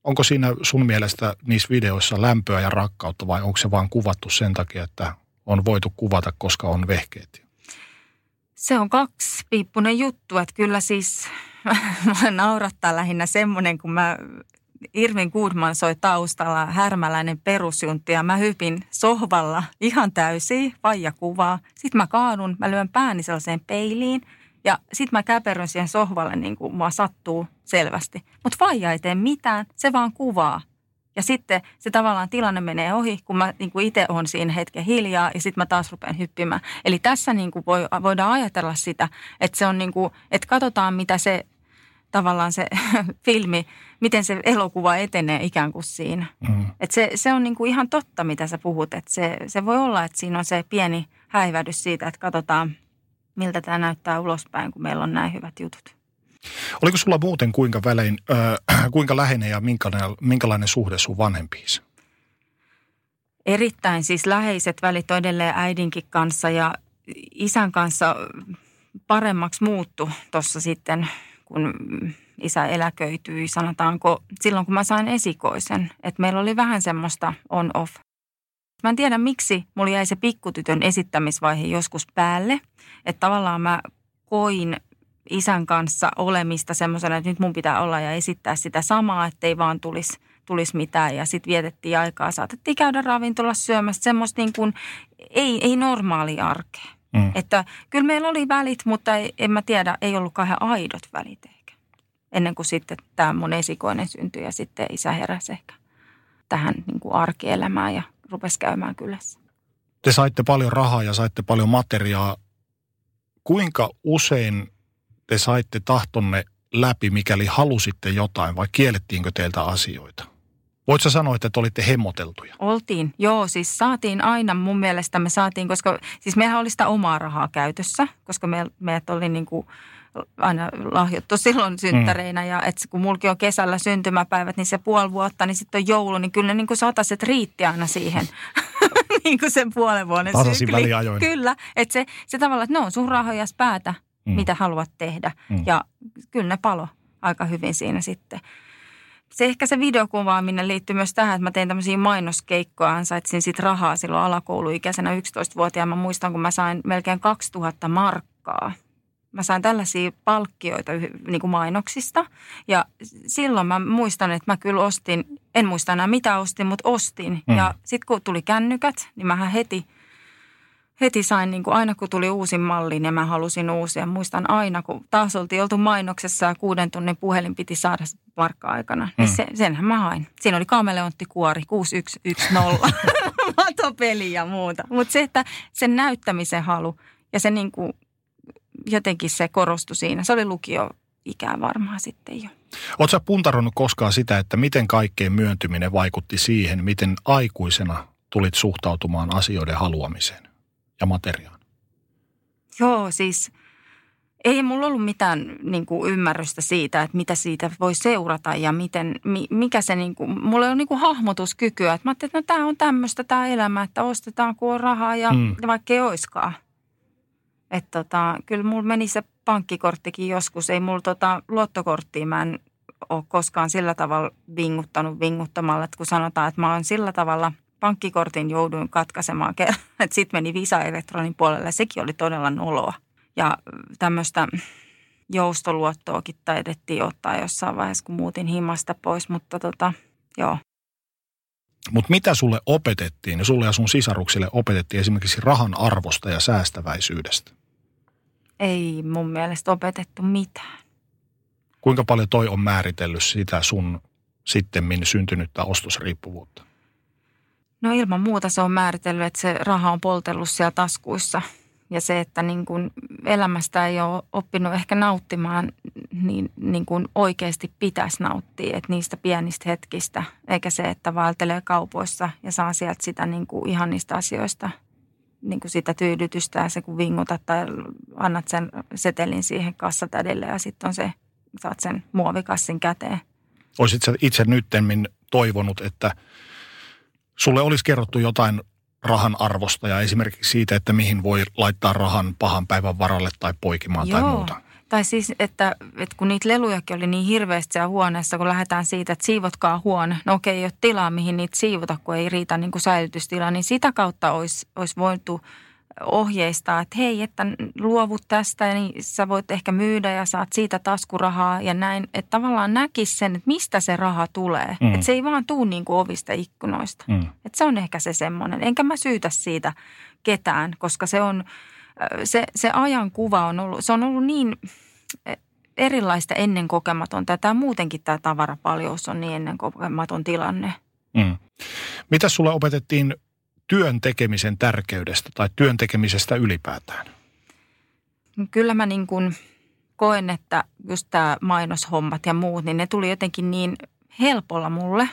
onko siinä sun mielestä niissä videoissa lämpöä ja rakkautta vai onko se vaan kuvattu sen takia, että on voitu kuvata, koska on vehkeet? Se on kaksipiippunen juttu, että kyllä siis mä naurattaa lähinnä semmoinen, kun mä Irvin Goodman soi taustalla härmäläinen perusjuntti ja mä hypin sohvalla ihan täysin, vaija kuvaa. Sitten mä kaadun, mä lyön pääni sellaiseen peiliin ja sitten mä käperyn siihen sohvalle niin kuin mua sattuu selvästi. Mutta vaija ei tee mitään, se vaan kuvaa. Ja sitten se tavallaan tilanne menee ohi, kun mä niin kuin itse olen siinä hetken hiljaa ja sitten mä taas rupean hyppimään. Eli tässä niin kuin voi, voidaan ajatella sitä, että se on niin kuin, että katsotaan mitä se... Tavallaan se filmi, miten se elokuva etenee ikään kuin siinä. Mm. Että se, se on niin kuin ihan totta, mitä sä puhut. Että se, se voi olla, että siinä on se pieni häivähdys siitä, että katsotaan, miltä tämä näyttää ulospäin, kun meillä on näin hyvät jutut. Oliko sulla muuten kuinka, välein, äh, kuinka läheinen ja minkälainen, minkälainen suhde sun vanhempiisi? Erittäin siis läheiset välit on edelleen äidinkin kanssa ja isän kanssa paremmaksi muuttu tuossa sitten... kun isä eläköityi, sanotaanko, silloin kun mä sain esikoisen. Että meillä oli vähän semmoista on-off. Mä en tiedä, miksi mulla jäi se pikkutytön esittämisvaihe joskus päälle. Että tavallaan mä koin isän kanssa olemista semmoisena, että nyt mun pitää olla ja esittää sitä samaa, ettei vaan tulisi tulis mitään. Ja sitten vietettiin aikaa, saatettiin käydä ravintolassa syömässä. Semmoista niin kuin, ei, ei normaali arkea. Mm. Että kyllä meillä oli välit, mutta ei, en mä tiedä, ei ollut kauhean aidot välit ehkä. Ennen kuin sitten tämä mun esikoinen syntyi ja sitten isä heräsi ehkä tähän niin kuin arkielämään ja rupesi käymään kylässä. Te saitte paljon rahaa ja saitte paljon materiaa. Kuinka usein te saitte tahtonne läpi, mikäli halusitte jotain vai kiellettiinkö teiltä asioita? Voitko sä sanoa, että te olitte hemmoteltuja? Oltiin. Joo, siis saatiin aina mun mielestä me saatiin, koska siis mehän oli sitä omaa rahaa käytössä, koska me, meidät oli niin kuin aina lahjottu silloin synttäreinä. Mm. Ja et kun mulkin on kesällä syntymäpäivät, niin se puoli vuotta, niin sitten on joulu, niin kyllä ne niin kuin sataset riitti aina siihen. Niin kuin sen puolen vuoden sykliin. Kyllä, että se, se tavallaan, että no sun rahojas päätä, mm. mitä haluat tehdä. Mm. Ja kyllä ne palo aika hyvin siinä sitten. Se ehkä se videokuvaaminen liittyy myös tähän, että mä tein tämmöisiä mainoskeikkoja, ansaitsin sit rahaa silloin alakouluikäisenä yksitoistavuotiaana. Mä muistan, kun mä sain melkein kaksituhatta markkaa mä sain tällaisia palkkioita niin kuin mainoksista ja silloin mä muistan, että mä kyllä ostin, en muista enää mitä ostin, mutta ostin. Mm. Ja sitten kun tuli kännykät, niin mähän heti, heti sain, niin kuin aina kun tuli uusi malli, niin mä halusin uusia. Muistan aina, kun taas oltiin oltu mainoksessa ja kuuden tunnin puhelin piti saada markka-aikana, niin mm. se, senhän mä hain. Siinä oli kameleonttikuori, kuusi yksi yksi nolla, matopeli ja muuta. Mutta se, että sen näyttämisen halu ja se niin kuin jotenkin se korostui siinä. Se oli lukioikää varmaan sitten jo. Oletko sä puntaroinut koskaan sitä, että miten kaikkeen myöntyminen vaikutti siihen, miten aikuisena tulit suhtautumaan asioiden haluamiseen ja materiaan? Joo, siis ei mulla ollut mitään niin kuin ymmärrystä siitä, että mitä siitä voi seurata ja miten, mikä se niin kuin, mulla ei ole niin kuin hahmotuskykyä. Että mä ajattelin, että no tää on tämmöistä tää elämä, että ostetaan kun on rahaa ja mm. vaikka ei oiskaan. Että tota, kyllä mulla meni se pankkikorttikin joskus. Ei mulla tota, luottokorttia mä en ole koskaan sillä tavalla vinguttanut vinguttamalla. Että kun sanotaan, että mä oon sillä tavalla pankkikortin jouduin katkaisemaan kerran. Että sit meni Visa Elektronin puolelle. Sekin oli todella noloa. Ja tämmöistä joustoluottoakin taidettiin ottaa jossain vaiheessa, kun muutin himasta pois. Mutta tota, joo. Mutta mitä sulle opetettiin, sulle ja sun sisaruksille opetettiin esimerkiksi rahan arvosta ja säästäväisyydestä? Ei mun mielestä opetettu mitään. Kuinka paljon toi on määritellyt sitä sun sittemmin syntynyttä ostosriippuvuutta? No ilman muuta se on määritellyt, että se raha on poltellut siellä taskuissa. Ja se, että niin kun elämästä ei ole oppinut ehkä nauttimaan niin, niin kuin oikeasti pitäisi nauttia, että niistä pienistä hetkistä, eikä se, että vaeltelee kaupoissa ja saa sieltä sitä niin kuin ihan niistä asioista, niin kuin sitä tyydytystä ja se kun vingutat tai annat sen setelin siihen kassatädille ja sitten on se, saat sen muovikassin käteen. Olisit sä itse nyttemmin toivonut, että sulle olisi kerrottu jotain rahan arvosta ja esimerkiksi siitä, että mihin voi laittaa rahan pahan päivän varalle tai poikimaan Joo. tai muuta. Tai siis, että, että kun niitä lelujakin oli niin hirveästi siellä huoneessa, kun lähdetään siitä, että siivotkaa huone. No okei, ei ole tilaa, mihin niitä siivota, kun ei riitä niin kuin säilytystila. Niin sitä kautta olisi, olisi voitu ohjeistaa, että hei, että luovut tästä ja niin sä voit ehkä myydä ja saat siitä taskurahaa ja näin. Että tavallaan näkisi sen, että mistä se raha tulee. Mm. Että se ei vaan tuu niin kuin ovista ikkunoista. Mm. Että se on ehkä se semmoinen. Enkä mä syytä siitä ketään, koska se on... Se, se ajankuva on ollut, se on ollut niin erilaista ennen kokematonta. Tämä muutenkin tämä tavarapaljous on niin ennen kokematon tilanne. Mm. Mitä sulle opetettiin työn tekemisen tärkeydestä tai työn tekemisestä ylipäätään? Kyllä mä niin kuin koen, että just tämä mainoshommat ja muut, niin ne tuli jotenkin niin helpolla mulle.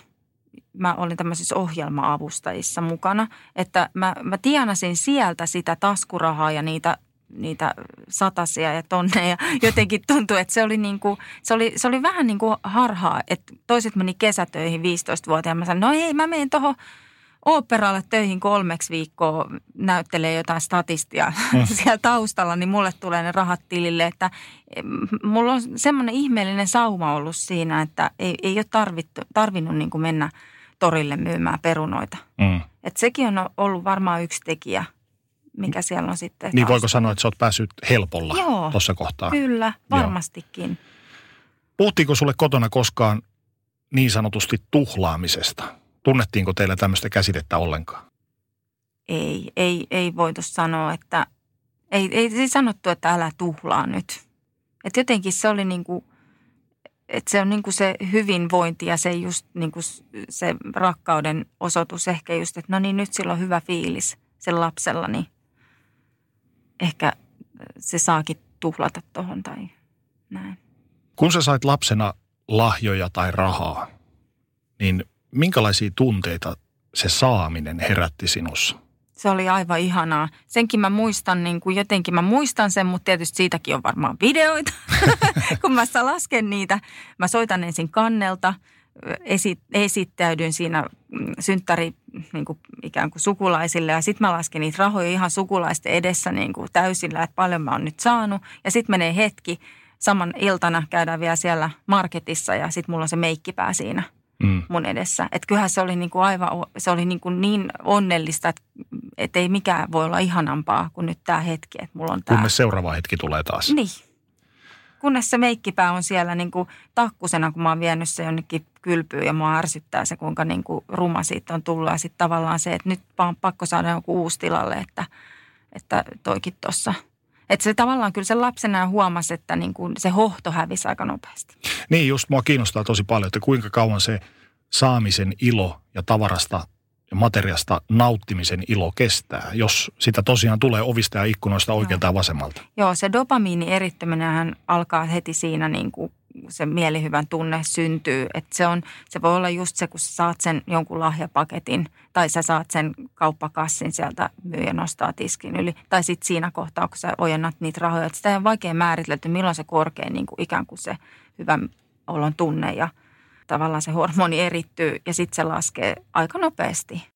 Mä olin tämmöisissä ohjelma-avustajissa mukana, että mä, mä tienasin sieltä sitä taskurahaa ja niitä, niitä satasia ja tonneja. Jotenkin tuntui, että se oli, niinku, se oli, se oli vähän niin kuin harhaa, että toiset meni kesätöihin viisitoistavuotiaana. Mä sanoin, no ei, mä menen tuohon oopperalle töihin kolmeksi viikkoa, näyttelee jotain statistia mm. siellä taustalla, niin mulle tulee ne rahat tilille. Että mulla on semmoinen ihmeellinen sauma ollut siinä, että ei, ei ole tarvittu, tarvinnut niin kuin mennä torille myymään perunoita. Mm. Että sekin on ollut varmaan yksi tekijä, mikä siellä on sitten. Niin voiko sanoa, että sä oot päässyt helpolla tuossa kohtaa? Kyllä, varmastikin. Joo. Puhuttiinko sulle kotona koskaan niin sanotusti tuhlaamisesta? Tunnettiinko teillä tämmöistä käsitettä ollenkaan? Ei, ei, ei voitu sanoa, että ei, ei sanottu, että älä tuhlaa nyt. Että jotenkin se oli niin kuin... Että se on niin kuin se hyvinvointi ja se just niin kuin se rakkauden osoitus ehkä just, että no niin nyt sillä on hyvä fiilis sen lapsella, niin ehkä se saakin tuhlata tohon tai näin. Kun sä sait lapsena lahjoja tai rahaa, niin minkälaisia tunteita se saaminen herätti sinussa? Se oli aivan ihanaa. Senkin mä muistan, niin kuin jotenkin mä muistan sen, mutta tietysti siitäkin on varmaan videoita, kun mä lasken niitä. Mä soitan ensin kannelta, esi- esittäydyn siinä synttäri niin kuin ikään kuin sukulaisille ja sitten mä lasken niitä rahoja ihan sukulaisten edessä niin kuin täysillä, että paljon mä oon nyt saanut. Ja sitten menee hetki, saman iltana käydään vielä siellä marketissa ja sitten mulla on se meikkipää siinä. Mm. mun edessä. Että kyllähän se oli, niinku aivan, se oli niinku niin onnellista, että et ei mikään voi olla ihanampaa kuin nyt tämä hetki, että mulla on tämä. Kun me seuraava hetki tulee taas. Niin. kunnes se meikkipää on siellä niin kuin takkusena, kun mä oon vienyt se jonnekin kylpyyn ja mua ärsyttää se, kuinka niin kuin ruma siitä on tullut. Ja sitten tavallaan se, että nyt vaan pakko saada joku uusi tilalle, että, että toikin tuossa. Että se tavallaan kyllä sen lapsena huomasi, että niin kuin se hohto hävisi aika nopeasti. Niin, just mua kiinnostaa tosi paljon, että kuinka kauan se saamisen ilo ja tavarasta ja materiasta nauttimisen ilo kestää, jos sitä tosiaan tulee ovista ja ikkunoista oikealta ja vasemmalta. Joo, se dopamiini erittyminenhän alkaa heti siinä, niin kuin se mielihyvän tunne syntyy. Että se, on, se voi olla just se, kun sä saat sen jonkun lahjapaketin tai sä saat sen kauppakassin sieltä myyjä nostaa tiskin yli. Tai sitten siinä kohtaa, kun sä ojennat niitä rahoja. Että sitä on vaikea määritellä, milloin se korkein niin kuin ikään kuin se hyvän olon tunne ja tavallaan se hormoni erittyy ja sitten se laskee aika nopeasti.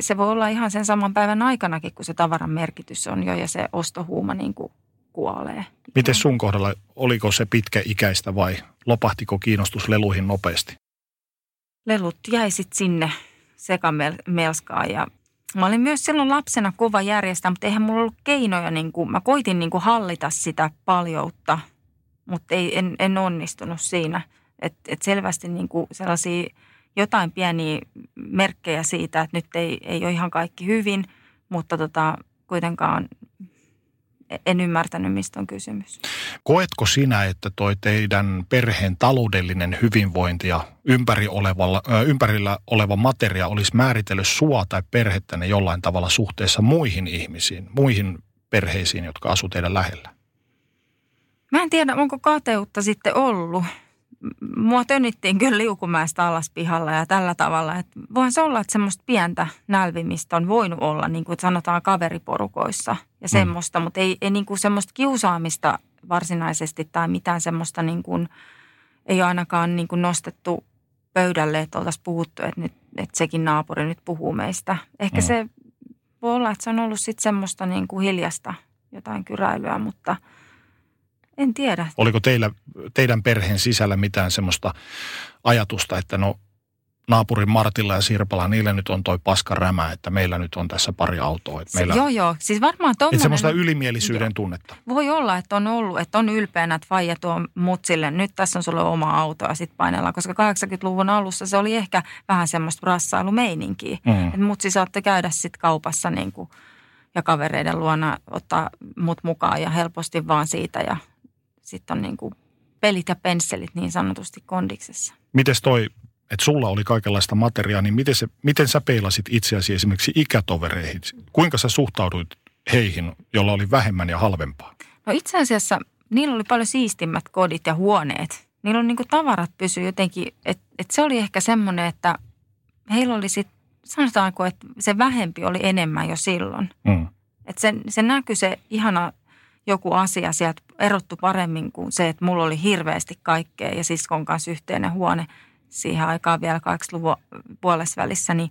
Se voi olla ihan sen saman päivän aikanakin, kun se tavaran merkitys on jo ja se ostohuuma niin kuin kuolee. Miten sun kohdalla, oliko se pitkäikäistä vai lopahtiko kiinnostus leluihin nopeasti? Lelut jäi sitten sinne sekamelskaan ja mä olin myös silloin lapsena kova järjestää, mutta eihän mulla ollut keinoja. Niin kuin, mä koitin niin kuin hallita sitä paljoutta, mutta ei, en, en onnistunut siinä. Että et selvästi niinku sellaisia jotain pieniä merkkejä siitä, että nyt ei, ei ole ihan kaikki hyvin, mutta tota, kuitenkaan en ymmärtänyt, mistä on kysymys. Koetko sinä, että toi teidän perheen taloudellinen hyvinvointi ja ympäri olevalla, ympärillä oleva materia olisi määritellyt sua tai perhettänne jollain tavalla suhteessa muihin ihmisiin, muihin perheisiin, jotka asuu teidän lähellä? Mä en tiedä, onko kateutta sitten ollut. Mua tönittiin kyllä liukumäestä alas pihalla ja tällä tavalla, että voihan se olla, että semmoista pientä nälvimistä on voinut olla, niin kuin sanotaan kaveriporukoissa ja semmoista, mm. mutta ei, ei niin kuin semmoista kiusaamista varsinaisesti tai mitään semmoista niin kuin, ei ainakaan niin kuin nostettu pöydälle, että oltaisiin puhuttu, että, nyt, että sekin naapuri nyt puhuu meistä. Ehkä mm. se voi olla, että se on ollut sitten semmoista niin kuin hiljasta jotain kyräilyä, mutta en tiedä. Oliko teillä, teidän perheen sisällä mitään semmoista ajatusta, että no naapurin Martilla ja Sirpalla, niillä nyt on toi paska rämä, että meillä nyt on tässä pari autoa. Että meillä, joo, joo. Siis varmaan tommoinen. Että semmoista ylimielisyyden joo, tunnetta. Voi olla, että on ollut, että on ylpeänä, että faija tuo mutsille, nyt tässä on sulle oma auto ja sit painellaan. Koska kahdeksankymmentäluvun alussa se oli ehkä vähän semmoista rassailumeininkiä. Mm. Että mutsi saatte käydä sit kaupassa niin kuin, ja kavereiden luona ottaa mut mukaan ja helposti vaan siitä ja sitten on niin kuin pelit ja pensselit niin sanotusti kondiksessa. Mites toi, että sulla oli kaikenlaista materiaa, niin miten, se, miten sä peilasit itseäsi esimerkiksi ikätovereihin? Kuinka sä suhtauduit heihin, jolla oli vähemmän ja halvempaa? No itse asiassa niillä oli paljon siistimmät kodit ja huoneet. Niillä on niin kuin tavarat pysyi jotenkin, että et se oli ehkä semmoinen, että heillä oli sitten, sanotaanko, että se vähempi oli enemmän jo silloin. Mm. Että se, se näkyi se ihana joku asia sieltä erottu paremmin kuin se, että mulla oli hirveästi kaikkea ja siskon kanssa yhteinen huone siihen aikaan vielä kahdeksankymmentäluvun puolesvälissä, niin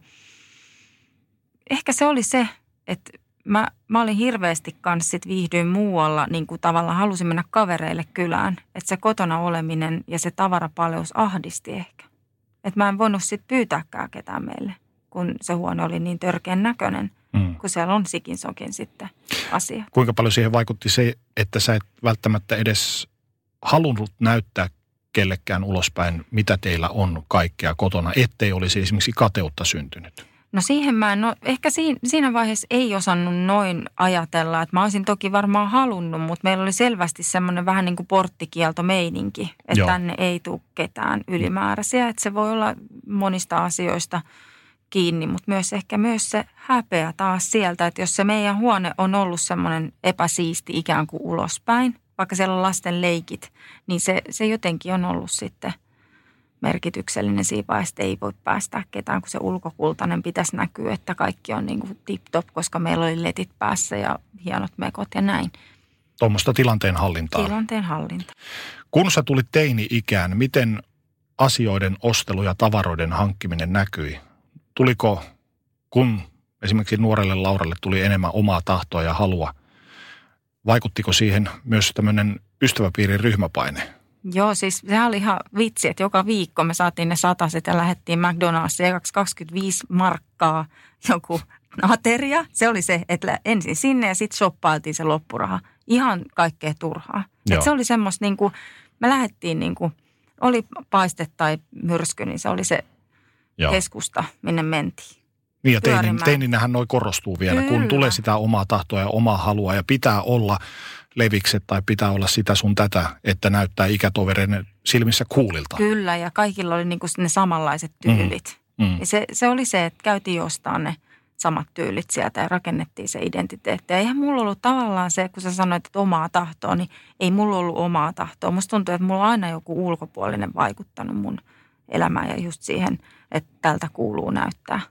ehkä se oli se, että mä, mä olin hirveästi kanssa sit viihdyin muualla, niin kuin tavallaan halusin mennä kavereille kylään, että se kotona oleminen ja se tavarapalous ahdisti ehkä. Että mä en voinut sit pyytääkään ketään meille, kun se huone oli niin törkeän näköinen. Mm. Kun siellä on sikin sokin sitten asia. Kuinka paljon siihen vaikutti se, että sä et välttämättä edes halunnut näyttää kellekään ulospäin, mitä teillä on kaikkea kotona, ettei olisi esimerkiksi kateutta syntynyt? No siihen mä en ole, ehkä siinä vaiheessa ei osannut noin ajatella, että mä olisin toki varmaan halunnut, mutta meillä oli selvästi semmoinen vähän niin kuin porttikieltomeininki, että joo, tänne ei tule ketään ylimääräisiä, että se voi olla monista asioista kiinni, mutta myös ehkä myös se häpeä taas sieltä, että jos se meidän huone on ollut semmoinen epäsiisti ikään kuin ulospäin, vaikka siellä on lasten leikit, niin se, se jotenkin on ollut sitten merkityksellinen siipa, että ei voi päästä ketään, kun se ulkokultainen pitäisi näkyä, että kaikki on niin kuin tip-top, koska meillä oli letit päässä ja hienot mekot ja näin. Tuommoista tilanteen hallintaa. Tilanteen hallinta. Kun sä tulit teini-ikään, miten asioiden ostelu ja tavaroiden hankkiminen näkyi? Tuliko, kun esimerkiksi nuorelle Lauralle tuli enemmän omaa tahtoa ja halua, vaikuttiko siihen myös tämmöinen ystäväpiirin ryhmäpaine? Joo, siis sehän oli ihan vitsi, että joka viikko me saatiin ne sataset ja lähdettiin McDonald'siin ekaksi kaksikymmentäviisi markkaa joku ateria. Se oli se, että ensin sinne ja sitten shoppailtiin se loppuraha. Ihan kaikkea turhaa. Et se oli semmoista, niin kuin, me lähdettiin, niin kuin, oli paiste tai myrsky, niin se oli se Joo. keskusta, minne mentiin. Niin ja teinin, teininähän noi korostuu vielä, Kyllä. kun tulee sitä omaa tahtoa ja omaa halua ja pitää olla levikset tai pitää olla sitä sun tätä, että näyttää ikätovereiden silmissä coolilta. Kyllä ja kaikilla oli niinku ne samanlaiset tyylit. Mm. Mm. Ja se, se oli se, että käytiin jostain ne samat tyylit sieltä ja rakennettiin se identiteetti. Ja eihän mulla ollut tavallaan se, kun sä sanoit, että omaa tahtoa, niin ei mulla ollut omaa tahtoa. Musta tuntuu, että mulla on aina joku ulkopuolinen vaikuttanut mun elämään ja just siihen, että tältä kuuluu näyttää.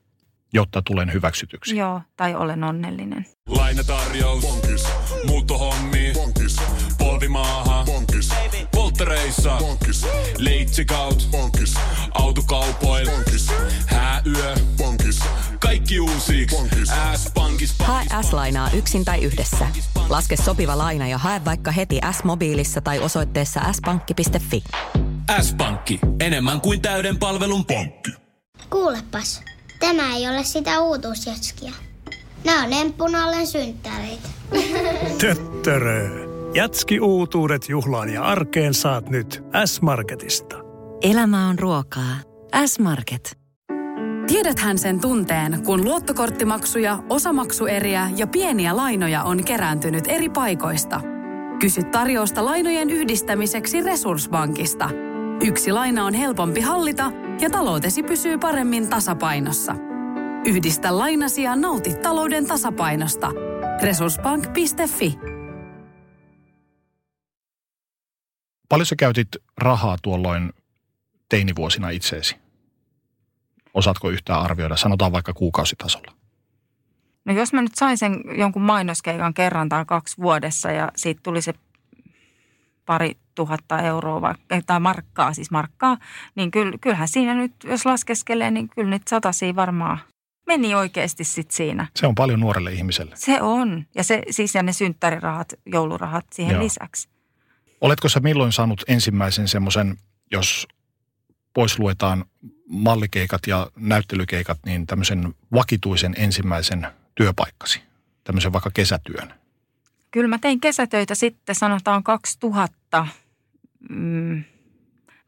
Jotta tulen hyväksytyksi. Joo, tai olen onnellinen. Lainatarjous. Bonkis. Muuttohommi. Bonkis. Polvimaaha. Bonkis. Polttereissa. Bonkis. Leitsikaut. Bonkis. Autokaupoil. Bonkis. Hääyö. Bonkis. Kaikki uusiks. Bonkis. S-pankki. Hae S-lainaa yksin tai yhdessä. Laske sopiva laina ja hae vaikka heti S-mobiilissa tai osoitteessa s pankki piste fi. S-pankki. Enemmän kuin täyden palvelun pankki. Kuulepas. Tämä ei ole sitä uutuusjatskia. Nämä on emppunallen synttäreitä. Töttörö. Jatski-uutuudet juhlaan ja arkeen saat nyt S-Marketista. Elämä on ruokaa. S-Market. Tiedäthän sen tunteen, kun luottokorttimaksuja, osamaksueriä ja pieniä lainoja on kerääntynyt eri paikoista. Kysy tarjousta lainojen yhdistämiseksi Resurs Bankista. Yksi laina on helpompi hallita ja taloutesi pysyy paremmin tasapainossa. Yhdistä lainasi ja nauti talouden tasapainosta. resurs bank piste fi. Paljon sä käytit rahaa tuolloin teinivuosina itseesi? Osaatko yhtään arvioida? Sanotaan vaikka kuukausitasolla. No jos mä nyt sain sen jonkun mainoskeikan kerran tai kaksi vuodessa ja siitä tuli se pari tuhatta euroa tai markkaa, siis markkaa, niin kyllähän siinä nyt, jos laskeskelee, niin kyllä nyt satasia varmaan meni oikeasti sitten siinä. Se on paljon nuorelle ihmiselle. Se on. Ja, se, siis ja ne synttärirahat, joulurahat siihen Joo. lisäksi. Oletko sä milloin saanut ensimmäisen semmoisen, jos pois luetaan mallikeikat ja näyttelykeikat, niin tämmöisen vakituisen ensimmäisen työpaikkasi, tämmöisen vaikka kesätyön? Kyllä mä tein kesätöitä sitten, sanotaan kaksituhatta. Mm.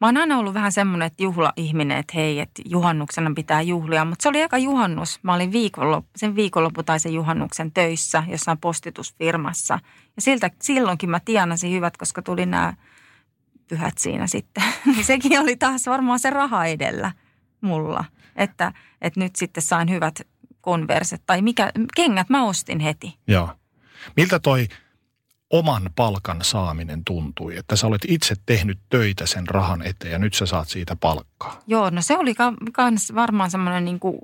Mä oon aina ollut vähän semmoinen, että juhlaihminen, että hei, että juhannuksena pitää juhlia. Mutta se oli eka juhannus. Mä olin viikonlop- sen viikonloppu tai sen juhannuksen töissä jossain postitusfirmassa. Ja siltä, silloinkin mä tienasin hyvät, koska tuli nämä pyhät siinä sitten. Sekin oli taas varmaan se raha edellä mulla. Että, että nyt sitten sain hyvät konverset tai mikä, kengät mä ostin heti. Joo. Miltä toi oman palkan saaminen tuntui, että sä olet itse tehnyt töitä sen rahan eteen ja nyt sä saat siitä palkkaa? Joo, no se oli kans varmaan semmoinen niinku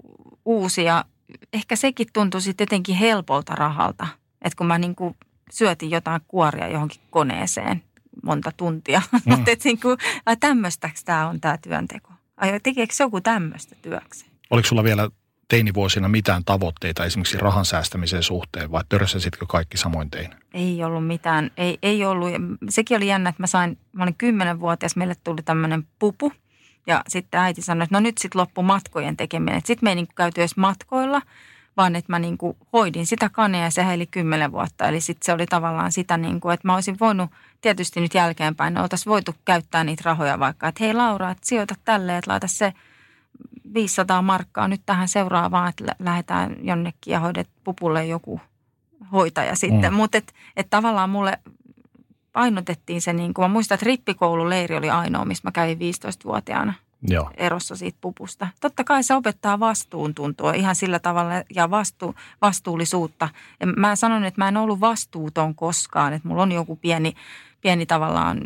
uusi ja ehkä sekin tuntui sitten jotenkin helpolta rahalta, että kun mä niinku syötin jotain kuoria johonkin koneeseen monta tuntia, mm. mutta että niinku, tämmöistäkö tämä on tämä työnteko? Ai tekeekö joku tämmöistä työkseen? Oliko sulla vielä teinivuosina mitään tavoitteita esimerkiksi rahan säästämiseen suhteen, vai törsäsitkö kaikki samoin tein? Ei ollut mitään. Ei, ei ollut. Sekin oli jännä, että mä sain, mä olin kymmenenvuotias, meille tuli tämmöinen pupu, ja sitten äiti sanoi, että no nyt sitten loppu matkojen tekeminen. Sitten me ei niin kuin käyty edes matkoilla, vaan että mä niin kuin hoidin sitä kanea, ja sehän eli kymmenen vuotta. Eli sitten se oli tavallaan sitä, niin kuin, että mä olisin voinut tietysti nyt jälkeenpäin, no oltaisiin voitu käyttää niitä rahoja vaikka, että hei Laura, että sijoita tälleen, että laita se viisisataa markkaa nyt tähän seuraavaan, että lähdetään jonnekin ja hoidet pupulle joku hoitaja sitten. Mm. Mutta et, et tavallaan mulle painotettiin se, niin kuin mä muistan, että rippikoululeiri oli ainoa, missä mä kävin viisitoistavuotiaana Joo. erossa siitä pupusta. Totta kai se opettaa vastuuntuntoa ihan sillä tavalla ja vastu, vastuullisuutta. Ja mä sanon, että mä en ollut vastuuton koskaan, että mulla on joku pieni, pieni tavallaan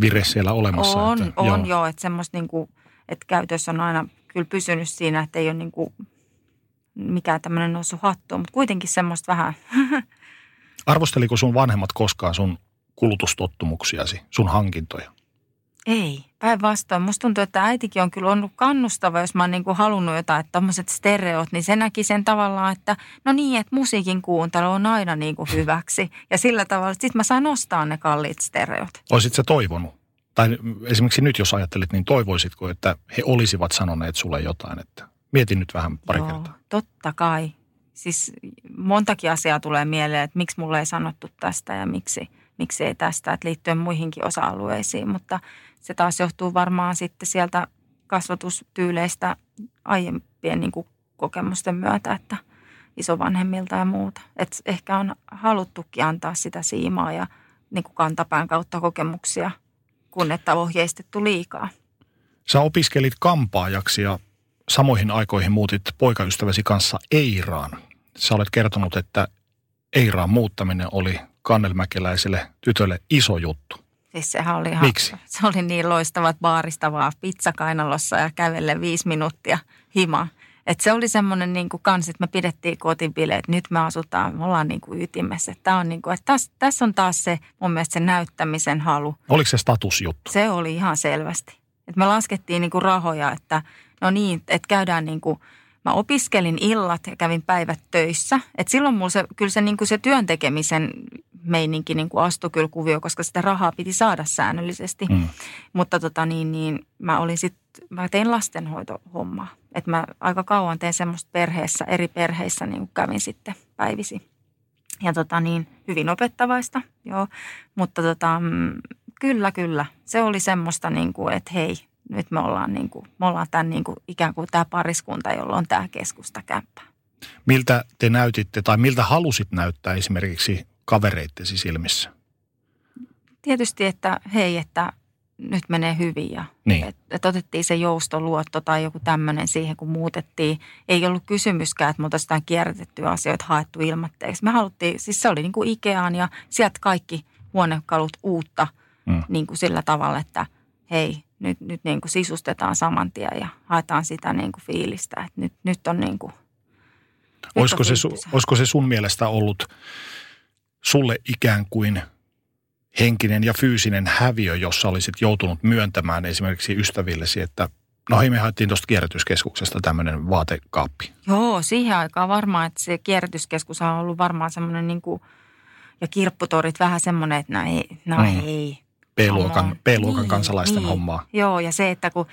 vire siellä olemassa. On, että, on joo, että semmoista niin kuin että käytössä on aina kyllä pysynyt siinä, että ei ole niin kuin mikään tämmöinen noussut hattua, mutta kuitenkin semmoista vähän. Arvosteliko sun vanhemmat koskaan sun kulutustottumuksiasi, sun hankintoja? Ei, päinvastoin. Musta tuntuu, että äitikin on kyllä ollut kannustava, jos mä oon niin kuin halunnut jotain, että tommoset stereot, niin se näki sen tavallaan, että no niin, että musiikin kuuntelu on aina niin kuin hyväksi. Ja sillä tavalla, että sit mä sain ostaa ne kalliit stereot. Oisit sä toivonut? Tai esimerkiksi nyt, jos ajattelet, niin toivoisitko, että he olisivat sanoneet sulle jotain, että mietin nyt vähän pari Joo, kertaa. Totta kai. siis montakin asiaa tulee mieleen, että miksi mulle ei sanottu tästä ja miksi, miksi ei tästä, että liittyen muihinkin osa-alueisiin, mutta se taas johtuu varmaan sitten sieltä kasvatustyyleistä aiempien niin kuin kokemusten myötä, että isovanhemmilta ja muuta. Et ehkä on haluttukin antaa sitä siimaa ja niin kuin kantapään kautta kokemuksia, kun että on ohjeistettu liikaa. Sä opiskelit kampaajaksi ja samoihin aikoihin muutit poikaystäväsi kanssa Eiraan. Sä olet kertonut, että Eiraan muuttaminen oli kannelmäkeläiselle tytölle iso juttu. Siis sehän oli ihan, miksi? Se oli niin loistava, että baarista vaan pizza kainalossa ja kävelle viisi minuuttia himaa. Että se oli semmoinen niin kuin kans, että me pidettiin kotibileet, nyt me asutaan, me ollaan niin kuin ytimessä. Tämä on niin kuin, että tässä, tässä on taas se mun mielestä se näyttämisen halu. Oliko se statusjuttu? Se oli ihan selvästi. Että me laskettiin niin kuin rahoja, että no niin, että käydään niin kuin, mä opiskelin illat ja kävin päivät töissä. Että silloin mulla se, kyllä se, niin kuin se työn tekemisen meininki niin kuin astui kyllä kuvio, koska sitä rahaa piti saada säännöllisesti. Mm. Mutta tota niin, niin mä olin sit, mä tein lastenhoitohommaa. Että mä aika kauan tein semmoista perheessä, eri perheissä niin kuin kävin sitten päivisi. Ja tota niin, hyvin opettavaista, joo. Mutta tota, kyllä, kyllä. Se oli semmoista niin kuin, että hei, nyt me ollaan, niin kuin, me ollaan tämän, niin kuin, ikään kuin tämä pariskunta, jolla on tämä keskusta kämppää. Miltä te näytitte tai miltä halusit näyttää esimerkiksi kavereittesi silmissä? Tietysti, että hei, että nyt menee hyvin ja niin. et, et otettiin se joustoluotto tai joku tämmöinen siihen, kun muutettiin. Ei ollut kysymyskään, että me oltaisiin kierrätettyä asioita haettu ilmatteeksi. Me haluttiin, siis se oli niin kuin Ikeaan ja sieltä kaikki huonekalut uutta mm. niin kuin sillä tavalla, että hei, Nyt, nyt niin kuin sisustetaan saman tien ja haetaan sitä niin kuin fiilistä, että nyt, nyt on niin kuin... Olisiko se, olisiko se sun mielestä ollut sulle ikään kuin henkinen ja fyysinen häviö, jossa olisit joutunut myöntämään esimerkiksi ystävillesi, että no hei, me haettiin tuosta kierrätyskeskuksesta tämmöinen vaatekaappi? Joo, siihen aikaan varmaan, että se kierrätyskeskus on ollut varmaan semmoinen niin kuin, ja kirpputorit vähän semmoinen, että no ei, no mm. ei... B-luokan, B-luokan niin, kansalaisten niin. hommaa. Joo, ja se, että kun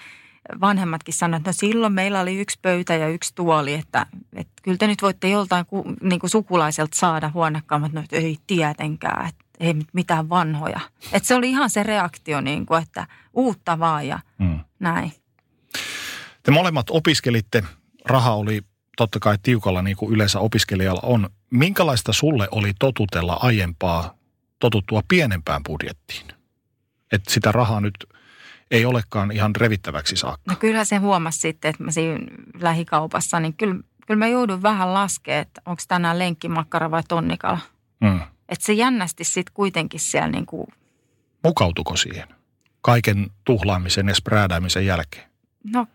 vanhemmatkin sanoivat, että no silloin meillä oli yksi pöytä ja yksi tuoli, että, että kyllä te nyt voitte joltain ku, niin kuin sukulaiselta saada huonekamat, no ei tietenkään, että ei mitään vanhoja. Että se oli ihan se reaktio, niin kuin, että uutta vaan ja mm. näin. Te molemmat opiskelitte, raha oli totta kai tiukalla niin kuin yleensä opiskelijalla on. Minkälaista sulle oli totutella aiempaa totuttua pienempään budjettiin? Että sitä rahaa nyt ei olekaan ihan revittäväksi saakka. No kyllähän se huomasi sitten, että mä siinä lähikaupassa, niin kyllä, kyllä mä joudun vähän laskemaan, että onko tänään lenkkimakkara vai tonnikala. Mm. Että se jännästi sitten kuitenkin siellä niin kuin... Mukautuko siihen kaiken tuhlaamisen ja spräädäämisen jälkeen? No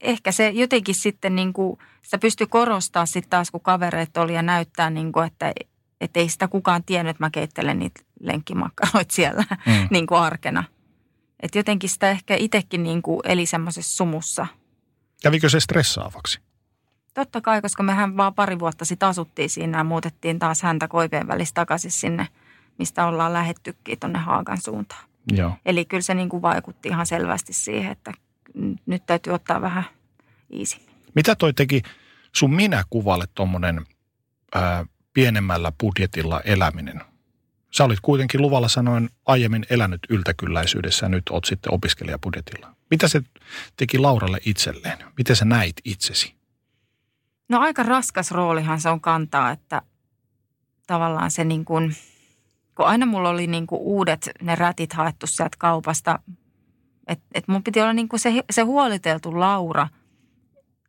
ehkä se jotenkin sitten niin kuin, sitä pystyi korostamaan sitten taas, kun kavereet oli ja näyttää niin kuin, että... Että ei sitä kukaan tiennyt, että mä keittelen niitä lenkkimakkaroita siellä mm. niin kuin arkena. Että jotenkin sitä ehkä itsekin niin kuin eli semmoisessa sumussa. Kävikö se stressaavaksi? Totta kai, koska mehän vaan pari vuotta sitten asuttiin siinä ja muutettiin taas häntä Koipeen välissä takaisin sinne, mistä ollaan lähettykin tuonne Haagan suuntaan. Joo. Eli kyllä se niin kuin vaikutti ihan selvästi siihen, että nyt täytyy ottaa vähän iisimmin. Mitä toi teki sun minäkuvalle tuommoinen... Ää... pienemmällä budjetilla eläminen. Sä olit kuitenkin luvalla sanoen aiemmin elänyt yltäkylläisyydessä ja nyt oot sitten opiskelijabudjetilla. Mitä se teki Lauralle itselleen? Miten sä näit itsesi? No aika raskas roolihan se on kantaa, että tavallaan se niin kuin, kun aina mulla oli niin kuin uudet ne rätit haettu sieltä kaupasta, että et mun piti olla niin kuin se, se huoliteltu Laura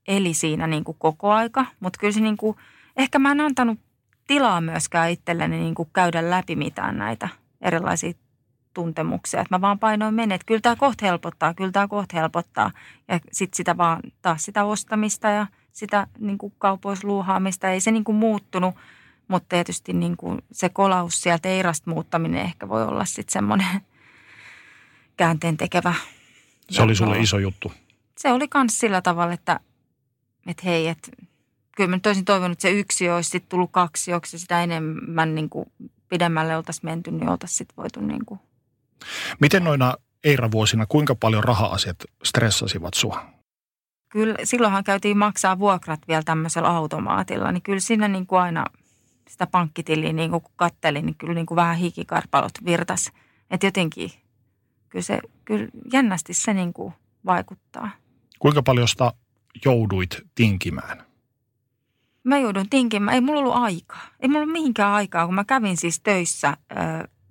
eli siinä niin kuin koko aika, mutta kyllä se niin kuin, ehkä mä en antanut tilaa myöskään itselleni niin kuin käydä läpi mitään näitä erilaisia tuntemuksia. Et mä vaan painoin mennä, että kyllä tämä kohta helpottaa, kyllä tämä kohta helpottaa. Ja sitten sitä vaan taas sitä ostamista ja sitä niin kuin kaupoisluuhaamista. Ei se niin kuin muuttunut, mutta tietysti niin kuin se kolaus sieltä Eirasta muuttaminen ehkä voi olla sitten semmoinen käänteen tekevä. Se oli sulle iso juttu. Se oli kans sillä tavalla, että, että hei, että... Kyllä mä toisin toivonut, että se yksi olisi sitten tullut kaksi, jos sitä enemmän niin kuin pidemmälle oltaisiin menty, niin oltaisiin sitten voitu niin kuin. Miten noina Eira-vuosina, kuinka paljon raha-asiat stressasivat sua? kyllä silloinhan käytiin maksaa vuokrat vielä tämmöisellä automaatilla, niin kyllä siinä niin kuin aina sitä pankkitiliä niin kuin kun kattelin, niin kyllä niin kuin vähän hikikarpalot virtas. Että jotenkin kyllä, se, kyllä jännästi se niin kuin vaikuttaa. Kuinka paljon sitä jouduit tinkimään? Mä joudun tinkimään. Ei mulla ollut aikaa. Ei mulla ollut mihinkään aikaa, kun mä kävin siis töissä ö,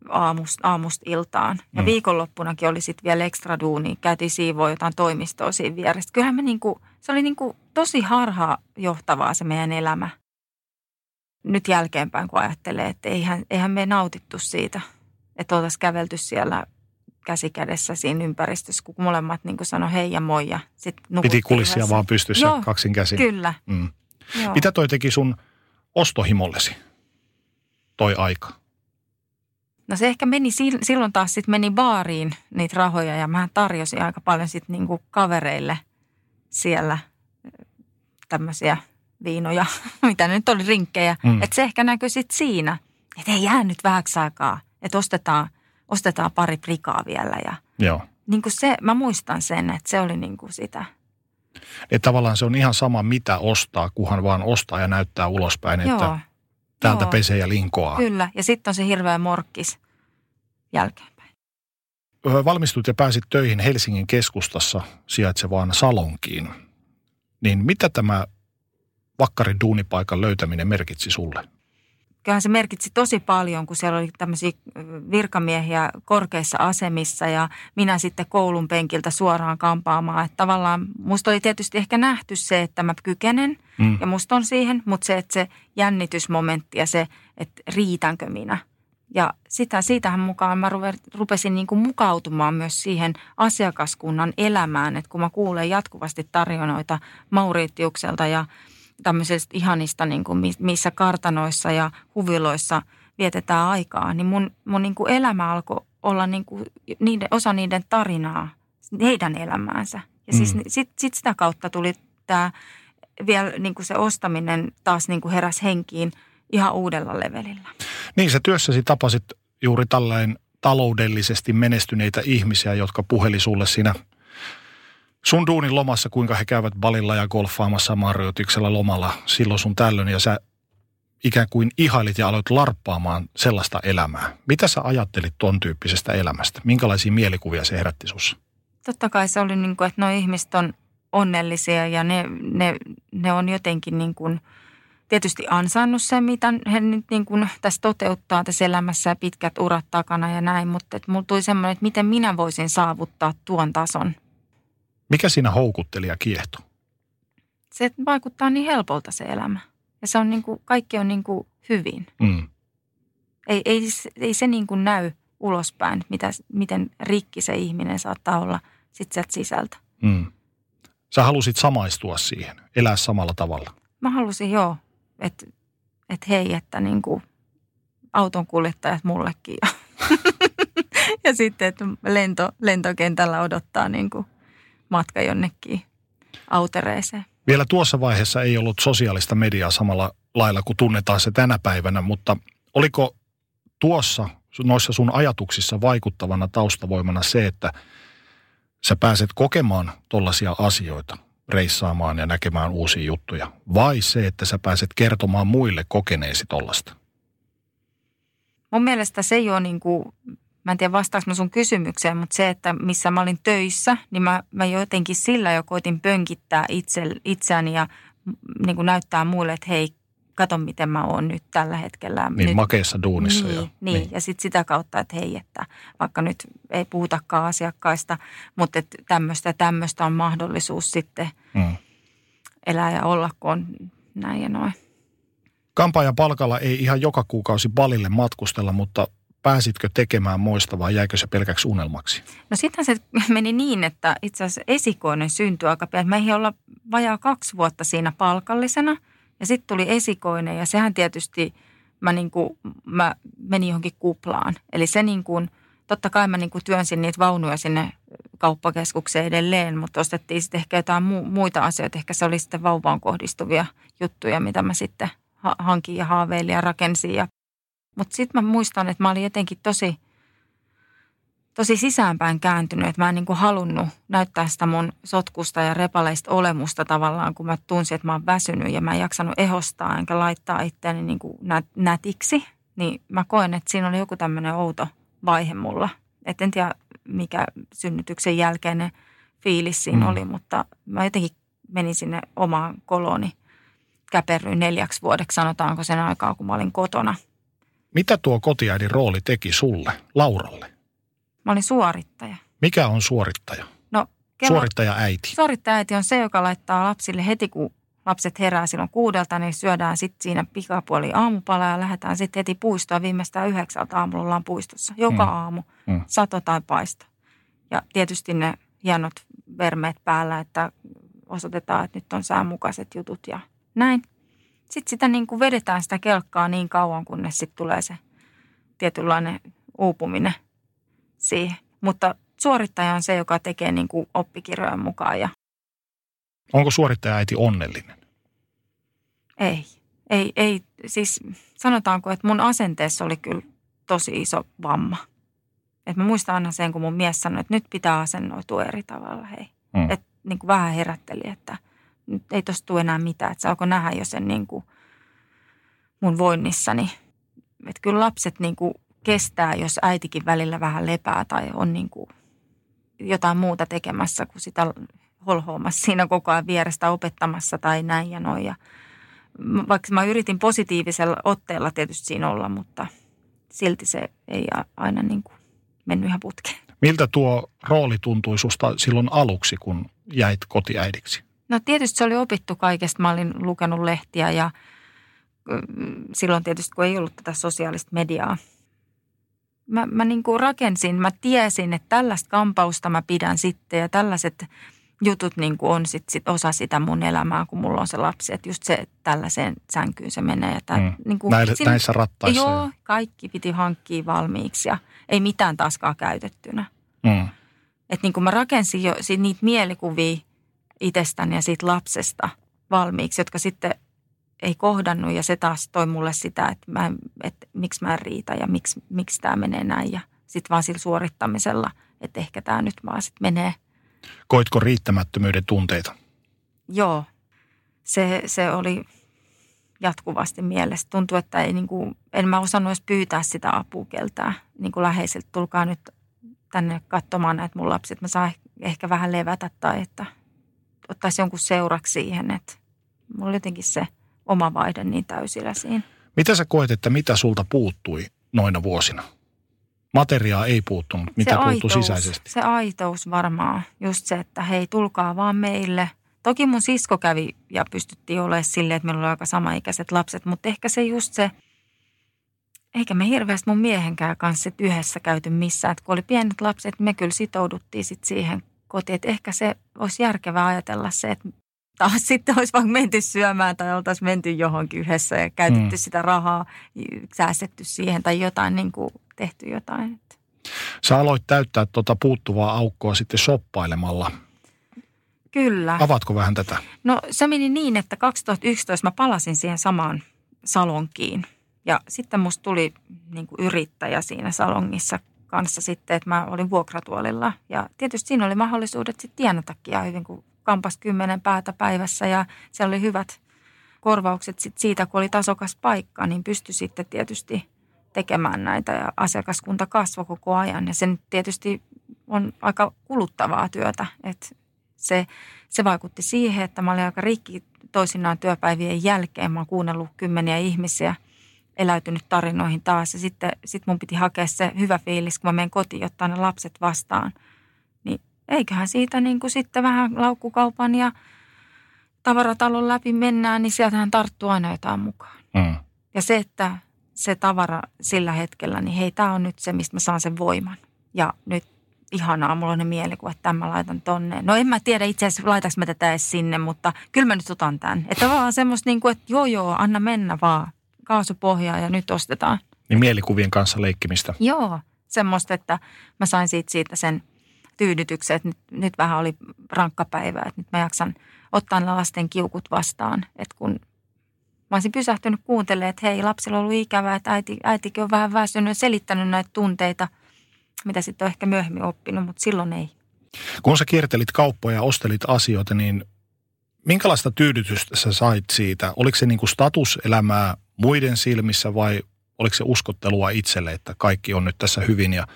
aamusta, aamusta iltaan. Ja mm. viikonloppunakin oli sitten vielä ekstra duuni. Käytiin siivoa jotain toimistoa siinä vieressä. Kyllähän mä niinku, se oli niinku tosi harhaanjohtavaa se meidän elämä. Nyt jälkeenpäin, kun ajattelee, että eihän, eihän me nautittu siitä, että oltaisiin kävelty siellä käsikädessä siinä ympäristössä, kun molemmat niin kuin sanoi hei ja moi ja sitten nukuttiin. Piti kulissia yhdessä. Vaan pystyssä joo, kaksin käsin. Kyllä. Mm. Joo. Mitä toi teki sun ostohimollesi, toi aika? No se ehkä meni, silloin taas sitten meni baariin niitä rahoja ja mä tarjosin aika paljon sitten niinku kavereille siellä tämmöisiä viinoja, mitä nyt oli rinkkejä. Mm. Että se ehkä näkyi sitten siinä, että ei jää nyt vähäksi aikaa, että ostetaan, ostetaan pari prikaa vielä. Ja joo. Niinku se, mä muistan sen, että se oli niinku sitä. Että tavallaan se on ihan sama, mitä ostaa, kunhan vaan ostaa ja näyttää ulospäin, että joo, täältä joo. pesee ja linkoaa. Kyllä, ja sitten on se hirveä morkkis jälkeenpäin. Valmistut ja pääsit töihin Helsingin keskustassa sijaitsevaan salonkiin. Niin mitä tämä vakkarin duunipaikan löytäminen merkitsi sulle? Kyllähän se merkitsi tosi paljon, kun siellä oli tämmöisiä virkamiehiä korkeissa asemissa ja minä sitten koulun penkiltä suoraan kampaamaan. Että tavallaan musta oli tietysti ehkä nähty se, että mä kykenen mm. ja musta on siihen, mutta se, että se jännitysmomentti ja se, että riitänkö minä. Ja sitä, siitähän mukaan mä rupesin niin kuin mukautumaan myös siihen asiakaskunnan elämään, että kun mä kuulen jatkuvasti tarjonoita Mauri-Tiukselta ja tämmöisistä ihanista, niin kuin missä kartanoissa ja huviloissa vietetään aikaa, niin mun, mun niin kuin elämä alkoi olla niin kuin niiden, osa niiden tarinaa, heidän elämäänsä. Ja mm. siis sit, sit sitä kautta tuli tämä vielä niin kuin se ostaminen taas niin kuin heräsi henkiin ihan uudella levelillä. Niin, sä työssäsi tapasit juuri tällainen taloudellisesti menestyneitä ihmisiä, jotka puheli sulle siinä sun duunin lomassa, kuinka he käyvät balilla ja golfaamassa marjoituksella lomalla silloin sun tällöin, ja sä ikään kuin ihailit ja aloit larppaamaan sellaista elämää. Mitä sä ajattelit ton tyyppisestä elämästä? Minkälaisia mielikuvia se herätti sussa? Totta kai se oli niin kuin, että nuo ihmiset on onnellisia ja ne, ne, ne on jotenkin niin kuin tietysti ansainnut sen, mitä he nyt niin kuin tässä toteuttaa tässä elämässä ja pitkät urat takana ja näin, mutta mulla tuli semmoinen, että miten minä voisin saavuttaa tuon tason. Mikä siinä houkutteli ja kiehtoi? Se vaikuttaa niin helpolta se elämä. Ja se on niin kuin, kaikki on niin kuin hyvin. Mm. Ei, ei, ei se niin kuin näy ulospäin, mitä, miten rikki se ihminen saattaa olla sit sieltä sisältä. Mm. Sä halusit samaistua siihen, elää samalla tavalla. Mä halusin joo, että et hei, että niin kuin autonkuljettajat mullekin. Ja, ja sitten, että lento, lentokentällä odottaa niin kuin matka jonnekin autereeseen. Vielä tuossa vaiheessa ei ollut sosiaalista mediaa samalla lailla kuin tunnetaan se tänä päivänä, mutta oliko tuossa noissa sun ajatuksissa vaikuttavana taustavoimana se, että sä pääset kokemaan tollaisia asioita, reissaamaan ja näkemään uusia juttuja, vai se, että sä pääset kertomaan muille kokeneesi tollasta? Mun mielestä se ei ole niin kuin, mä en tiedä vastaanko mä sun kysymykseen, mutta se, että missä mä olin töissä, niin mä, mä jotenkin sillä jo koitin pönkittää itse, itseäni ja niin kuin näyttää muille, että hei, kato miten mä oon nyt tällä hetkellä. Niin nyt, makeissa duunissa. Niin, ja, niin. niin. ja sitten sitä kautta, että hei, että vaikka nyt ei puhutakaan asiakkaista, mutta että tämmöistä tämmöistä on mahdollisuus sitten mm. elää ja olla, kun on näin ja noin. Kampaajan palkalla ei ihan joka kuukausi balille matkustella, mutta pääsitkö tekemään moista vai jäikö se pelkäksi unelmaksi? No sitten se meni niin, että itse asiassa esikoinen syntyi aika pian. Mä ei olla vajaa kaksi vuotta siinä palkallisena ja sitten tuli esikoinen ja sehän tietysti mä, niinku, mä menin johonkin kuplaan. Eli se niin kuin, totta kai mä niinku työnsin niitä vaunuja sinne kauppakeskukseen edelleen, mutta ostettiin sitten ehkä jotain mu- muita asioita. Ehkä se oli sitten vauvaan kohdistuvia juttuja, mitä mä sitten ha- hankin ja haaveilin ja rakensin ja mutta sitten mä muistan, että mä olin jotenkin tosi, tosi sisäänpäin kääntynyt, että mä en niin kuin halunnut näyttää sitä mun sotkusta ja repaleista olemusta tavallaan, kun mä tunsin, että mä oon väsynyt ja mä en jaksanut ehostaa enkä laittaa itseäni niin kuin nätiksi. Niin mä koen, että siinä oli joku tämmöinen outo vaihe mulla. Et en tiedä, mikä synnytyksen jälkeinen fiilis siinä mm. oli, mutta mä jotenkin menin sinne omaan koloni. Käperryin neljäksi vuodeksi, sanotaanko sen aikaa, kun mä olin kotona. Mitä tuo kotiäidin rooli teki sulle, Lauralle? Mä olin suorittaja. Mikä on suorittaja? No, kela... Suorittajaäiti. Suorittajaäiti on se, joka laittaa lapsille heti, kun lapset herää silloin kuudelta, niin syödään sitten siinä pikapuoli aamupalaa ja lähdetään sitten heti puistoon. Viimeistään yhdeksältä aamulla ollaan puistossa. Joka mm. aamu, mm. sato tai paista. Ja tietysti ne hienot vermeet päällä, että osoitetaan, että nyt on säänmukaiset jutut ja näin. Sitten sitä niin kuin vedetään sitä kelkkaa niin kauan, kunnes sitten tulee se tietynlainen uupuminen siihen. Mutta suorittaja on se, joka tekee niin kuin oppikirjojen mukaan. Ja... Onko suorittajaäiti onnellinen? Ei. Ei, ei. Siis sanotaanko, että mun asenteessa oli kyllä tosi iso vamma. Et mä muistan aina sen, kun mun mies sanoi, että nyt pitää asennoitua eri tavalla. Hei. Mm. Että niin kuin vähän herätteli, että... Nyt ei tosta tule enää mitään, että se alkoi nähdä jo sen niin kuin mun voinnissani. Että kyllä lapset niin kuin kestää, jos äitikin välillä vähän lepää tai on niin kuin jotain muuta tekemässä, kuin sitä holhoamassa siinä koko ajan vierestä opettamassa tai näin ja noin. Ja vaikka mä yritin positiivisella otteella tietysti siinä olla, mutta silti se ei aina niin kuin mennyt ihan putkeen. Miltä tuo rooli tuntui susta silloin aluksi, kun jäit kotiäidiksi? No tietysti se oli opittu kaikesta. Mä olin lukenut lehtiä ja silloin tietysti, kun ei ollut tätä sosiaalista mediaa. Mä, mä niin kuin rakensin, mä tiesin, että tällaista kampausta mä pidän sitten ja tällaiset jutut niin kuin on sit, sit osa sitä mun elämää, kun mulla on se lapsi. Että just se, että tällaiseen sänkyyn se menee. Ja tää, mm. niin kuin, Näille, siinä, näissä rattaissa. Joo, kaikki piti hankkia valmiiksi ja ei mitään taaskaan käytettynä. Mm. Että niin kuin mä rakensin jo sit niitä mielikuvia itsestäni ja siitä lapsesta valmiiksi, jotka sitten ei kohdannut ja se taas toi mulle sitä, että, mä, että miksi mä en riitä ja miksi, miksi tämä menee näin ja sitten vaan sillä suorittamisella, että ehkä tämä nyt vaan sitten menee. Koitko riittämättömyyden tunteita? Joo, se, se oli jatkuvasti mielessä. Tuntui, että ei, niin kuin, en mä osannut edes pyytää sitä apua keltään niin kuin läheisiltä. Tulkaa nyt tänne katsomaan näitä mun lapset, mä saan ehkä vähän levätä tai että... ottaisi jonkun seuraksi siihen, että mulla oli jotenkin se oma vaihde niin täysillä siinä. Mitä sä koet, että mitä sulta puuttui noina vuosina? Materiaa ei puuttunut, mitä puuttui sisäisesti? Se aitous varmaan, just se, että hei, tulkaa vaan meille. Toki mun sisko kävi ja pystyttiin olemaan silleen, että meillä oli aika samaikäiset lapset, mutta ehkä se just se, eikä me hirveästi mun miehenkään kanssa yhdessä käyty missään. Että kun oli pienet lapset, me kyllä sitouduttiin sitten siihen koti, että ehkä se olisi järkevää ajatella se, että taas sitten olisi vaan menty syömään tai oltaisiin menty johonkin yhdessä ja käytetty mm. sitä rahaa, säästetty siihen tai jotain, niin kuin tehty jotain. Sä aloit täyttää tuota puuttuvaa aukkoa sitten shoppailemalla. Kyllä. Avaatko vähän tätä? No se meni niin, että kaksituhattayksitoista mä palasin siihen samaan salonkiin ja sitten musta tuli niin kuin yrittäjä siinä salongissa kanssa sitten, että mä olin vuokratuolilla ja tietysti siinä oli mahdollisuudet sitten tienatakin hyvin, kun kampas kymmenen päätä päivässä ja se oli hyvät korvaukset sit siitä, kun oli tasokas paikka, niin pystyi sitten tietysti tekemään näitä ja asiakaskunta kasvoi koko ajan ja se nyt tietysti on aika kuluttavaa työtä, että se, se vaikutti siihen, että mä olin aika rikki toisinaan työpäivien jälkeen, mä oon kuunnellut kymmeniä ihmisiä, eläytynyt tarinoihin taas ja sitten sit mun piti hakea se hyvä fiilis, kun mä menen kotiin, ottaa ne lapset vastaan. Niin eiköhän siitä niin kuin sitten vähän laukkukaupan ja tavaratalon läpi mennään, niin sieltähän tarttuu aina jotain mukaan. Mm. Ja se, että se tavara sillä hetkellä, niin hei, tää on nyt se, mistä mä saan sen voiman. Ja nyt ihanaa, mulla on ne mielikuvat, että tämän mä laitan tonne. No en mä tiedä itse asiassa, laitaks mä tätä edes sinne, mutta kyllä mä nyt otan tämän. Että vaan semmoista niin kuin, että joo joo, anna mennä vaan. Kaasupohjaa ja nyt ostetaan. Niin mielikuvien kanssa leikkimistä. Joo, semmoista, että mä sain siitä, siitä sen tyydytyksen, että nyt, nyt vähän oli rankka päivä, että nyt mä jaksan ottaa lasten kiukut vastaan. Että kun mä olisin pysähtynyt kuuntelemaan, että hei, lapsilla on ollut ikävää, että äiti, äitikin on vähän väsynyt ja selittänyt näitä tunteita, mitä sitten on ehkä myöhemmin oppinut, mutta silloin ei. Kun sä kiertelit kauppoja ja ostelit asioita, niin minkälaista tyydytystä sä sait siitä? Oliko se niin kuin statuselämää muiden silmissä vai oliko se uskottelua itselle, että kaikki on nyt tässä hyvin ja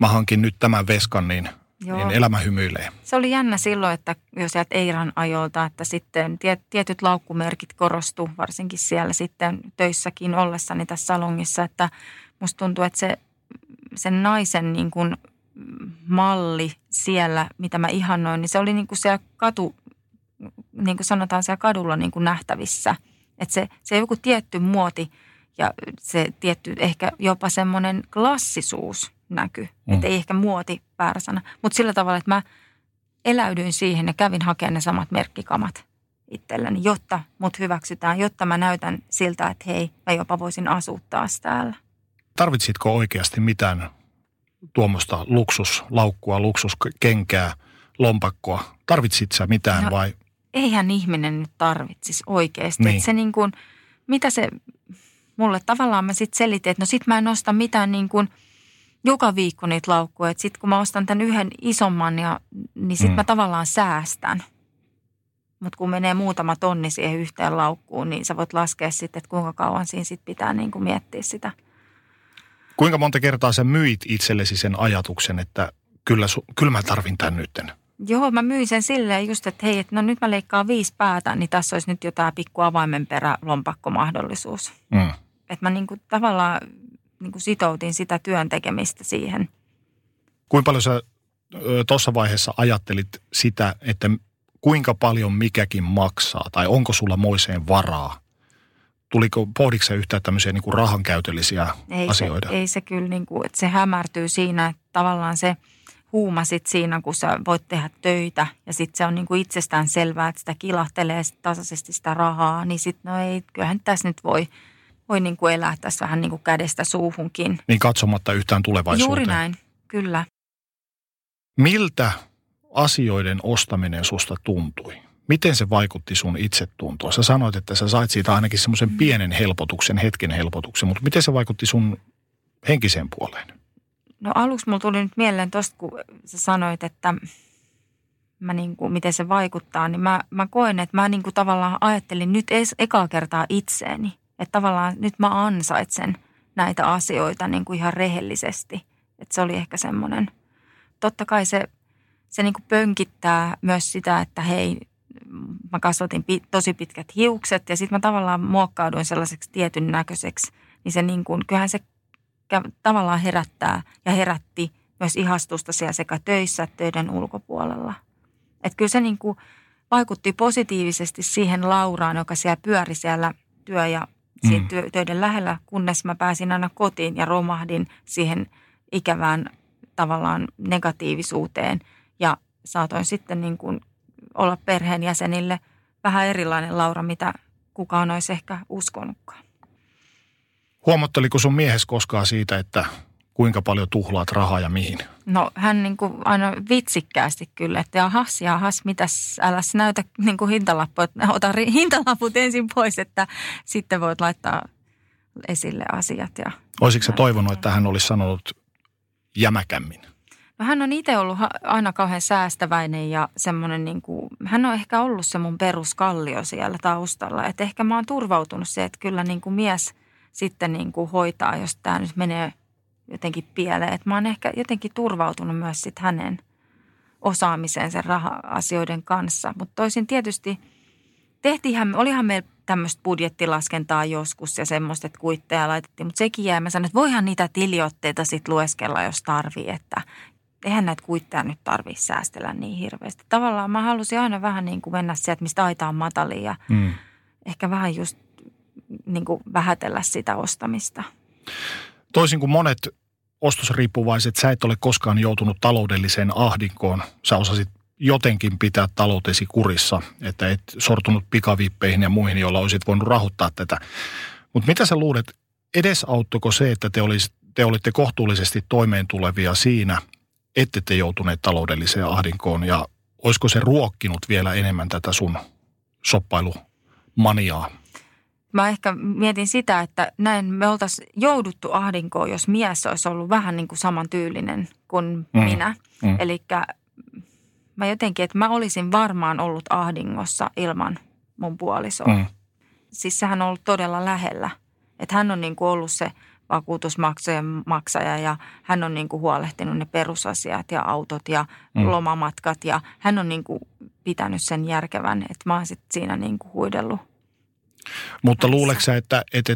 mä hankin nyt tämän veskan, niin, niin elämä hymyilee? Se oli jännä silloin, että jos jäät Eiran ajolta, että sitten tietyt laukkumerkit korostu, varsinkin siellä sitten töissäkin ollessani tässä salongissa, että musta tuntuu, että se, sen naisen niin kuin malli siellä, mitä mä ihannoin, niin se oli niin kuin siellä katu, niin kuin sanotaan siellä kadulla niin kuin nähtävissä. Että se, se joku tietty muoti ja se tietty ehkä jopa semmoinen klassisuus näkyy. Mm. Että ei ehkä muoti väärä sana, mutta sillä tavalla, että mä eläydyin siihen ja kävin hakemaan ne samat merkkikamat itselleni, jotta mut hyväksytään, jotta mä näytän siltä, että hei, mä jopa voisin asua taas täällä. Tarvitsitko oikeasti mitään tuommoista luksuslaukkua, luksuskenkää, lompakkoa? Tarvitsitko sä mitään no, vai? Eihän ihminen nyt tarvitsisi oikeasti. Niin. Se niin kuin, mitä se mulle tavallaan mä sitten selitin, että no sit mä en osta mitään niin kuin joka viikko niitä laukkuja. Että sit kun mä ostan tämän yhden isomman, ja, niin sit mm. mä tavallaan säästän. Mutta kun menee muutama tonni siihen yhteen laukkuun, niin sä voit laskea sitten, että kuinka kauan siinä sit pitää niin kuin miettiä sitä. Kuinka monta kertaa sä myit itsellesi sen ajatuksen, että kyllä, kyllä mä tarvin tämän nytten? Joo, mä myin sen silleen just, että hei, että no nyt mä leikkaan viisi päätä, niin tässä olisi nyt jotain pikku avaimenperä lompakkomahdollisuus. Mm. Että mä niinku tavallaan niinku sitoutin sitä työn tekemistä siihen. Kuinka paljon sä tuossa vaiheessa ajattelit sitä, että kuinka paljon mikäkin maksaa tai onko sulla moiseen varaa? Tuliko, pohditko sä yhtään tämmöisiä niin kuin rahankäytöllisiä ei asioita? Se, ei se kyllä, niin kuin, että se hämärtyy siinä, että tavallaan se huuma sit siinä, kun sä voit tehdä töitä ja sitten se on niin kuin itsestään selvää, että sitä kilahtelee sit tasaisesti sitä rahaa, niin sitten no ei, kyllähän tässä nyt voi, voi niin kuin elää tässä vähän niin kuin kädestä suuhunkin. Niin katsomatta yhtään tulevaisuuteen. Juuri näin, kyllä. Miltä asioiden ostaminen susta tuntui? Miten se vaikutti sun itsetuntoon? Sä sanoit, että sä sait siitä ainakin semmoisen pienen helpotuksen, hetken helpotuksen, mutta miten se vaikutti sun henkiseen puoleen? No aluksi mulla tuli nyt mieleen tosta, kun sä sanoit, että mä niinku, miten se vaikuttaa, niin mä, mä koen, että mä niinku tavallaan ajattelin nyt edes ekaa kertaa itseeni. Että tavallaan nyt mä ansaitsen näitä asioita niinku ihan rehellisesti. Että se oli ehkä semmoinen. Totta kai se, se niinku pönkittää myös sitä, että hei, mä kasvatin tosi pitkät hiukset ja sitten mä tavallaan muokkauduin sellaiseksi tietyn näköiseksi. Niin se niin kuin, kyllähän se tavallaan herättää ja herätti myös ihastusta siellä sekä töissä että töiden ulkopuolella. Että kyllä se niin kuin vaikutti positiivisesti siihen Lauraan, joka siellä pyöri siellä työ ja mm. työ, töiden lähellä, kunnes mä pääsin aina kotiin ja romahdin siihen ikävään tavallaan negatiivisuuteen ja saatoin sitten niin kuin olla perheenjäsenille vähän erilainen Laura, mitä kukaan olisi ehkä uskonutkaan. Huomatteliko sun miehes koskaan siitä, että kuinka paljon tuhlaat rahaa ja mihin? No hän niin kuin aina vitsikkäästi kyllä, että jahas, jahas, mitäs, älä sinä näytä niin kuin hintalappu, ota hintalaput ensin pois, että sitten voit laittaa esille asiat. Ja olisitko sä toivonut, että hän olisi sanonut jämäkämmin? Hän on itse ollut aina kauhean säästäväinen ja semmoinen, niin kuin, hän on ehkä ollut se mun peruskallio siellä taustalla. Että ehkä mä oon turvautunut se, että kyllä niin kuin mies sitten niin kuin hoitaa, jos tää nyt menee jotenkin pieleen. Että mä oon ehkä jotenkin turvautunut myös sit hänen osaamiseen sen raha-asioiden kanssa. Mutta toisin tietysti tehtiinhän, olihan meillä tämmöistä budjettilaskentaa joskus ja semmoista, että kuitteja laitettiin. Mutta sekin jää, mä sanoin, että voihan niitä tiliotteita sitten lueskella, jos tarvii, että eihän näitä kuitteja nyt tarvitse säästellä niin hirveästi. Tavallaan mä halusin aina vähän niin kuin mennä sieltä, mistä aita on matalin ja mm. ehkä vähän just niin kuin vähätellä sitä ostamista. Toisin kuin monet ostosriippuvaiset, sä et ole koskaan joutunut taloudelliseen ahdinkoon. Sä osasit jotenkin pitää taloutesi kurissa, että et sortunut pikavippeihin ja muihin, joilla olisit voinut rahoittaa tätä. Mutta mitä sä luulet, edesauttoiko se, että te, olis, te olitte kohtuullisesti toimeentulevia siinä, ette te joutuneet taloudelliseen ahdinkoon ja olisiko se ruokkinut vielä enemmän tätä sun shoppailumaniaa? mä ehkä mietin sitä, että näin me oltaisiin jouduttu ahdinkoon, jos mies olisi ollut vähän niin kuin samantyylinen kuin mm. minä. Mm. Elikkä mä jotenkin, että mä olisin varmaan ollut ahdingossa ilman mun puolisoa. Mm. Siis sehän on ollut todella lähellä. Että hän on niin kuin ollut se vakuutusmaksujen maksaja ja hän on niin kuin huolehtinut ne perusasiat ja autot ja mm. lomamatkat. Ja hän on niin kuin pitänyt sen järkevän, että mä oon sitten siinä niin kuin huidellut. Mutta luuleeko sä, että, että,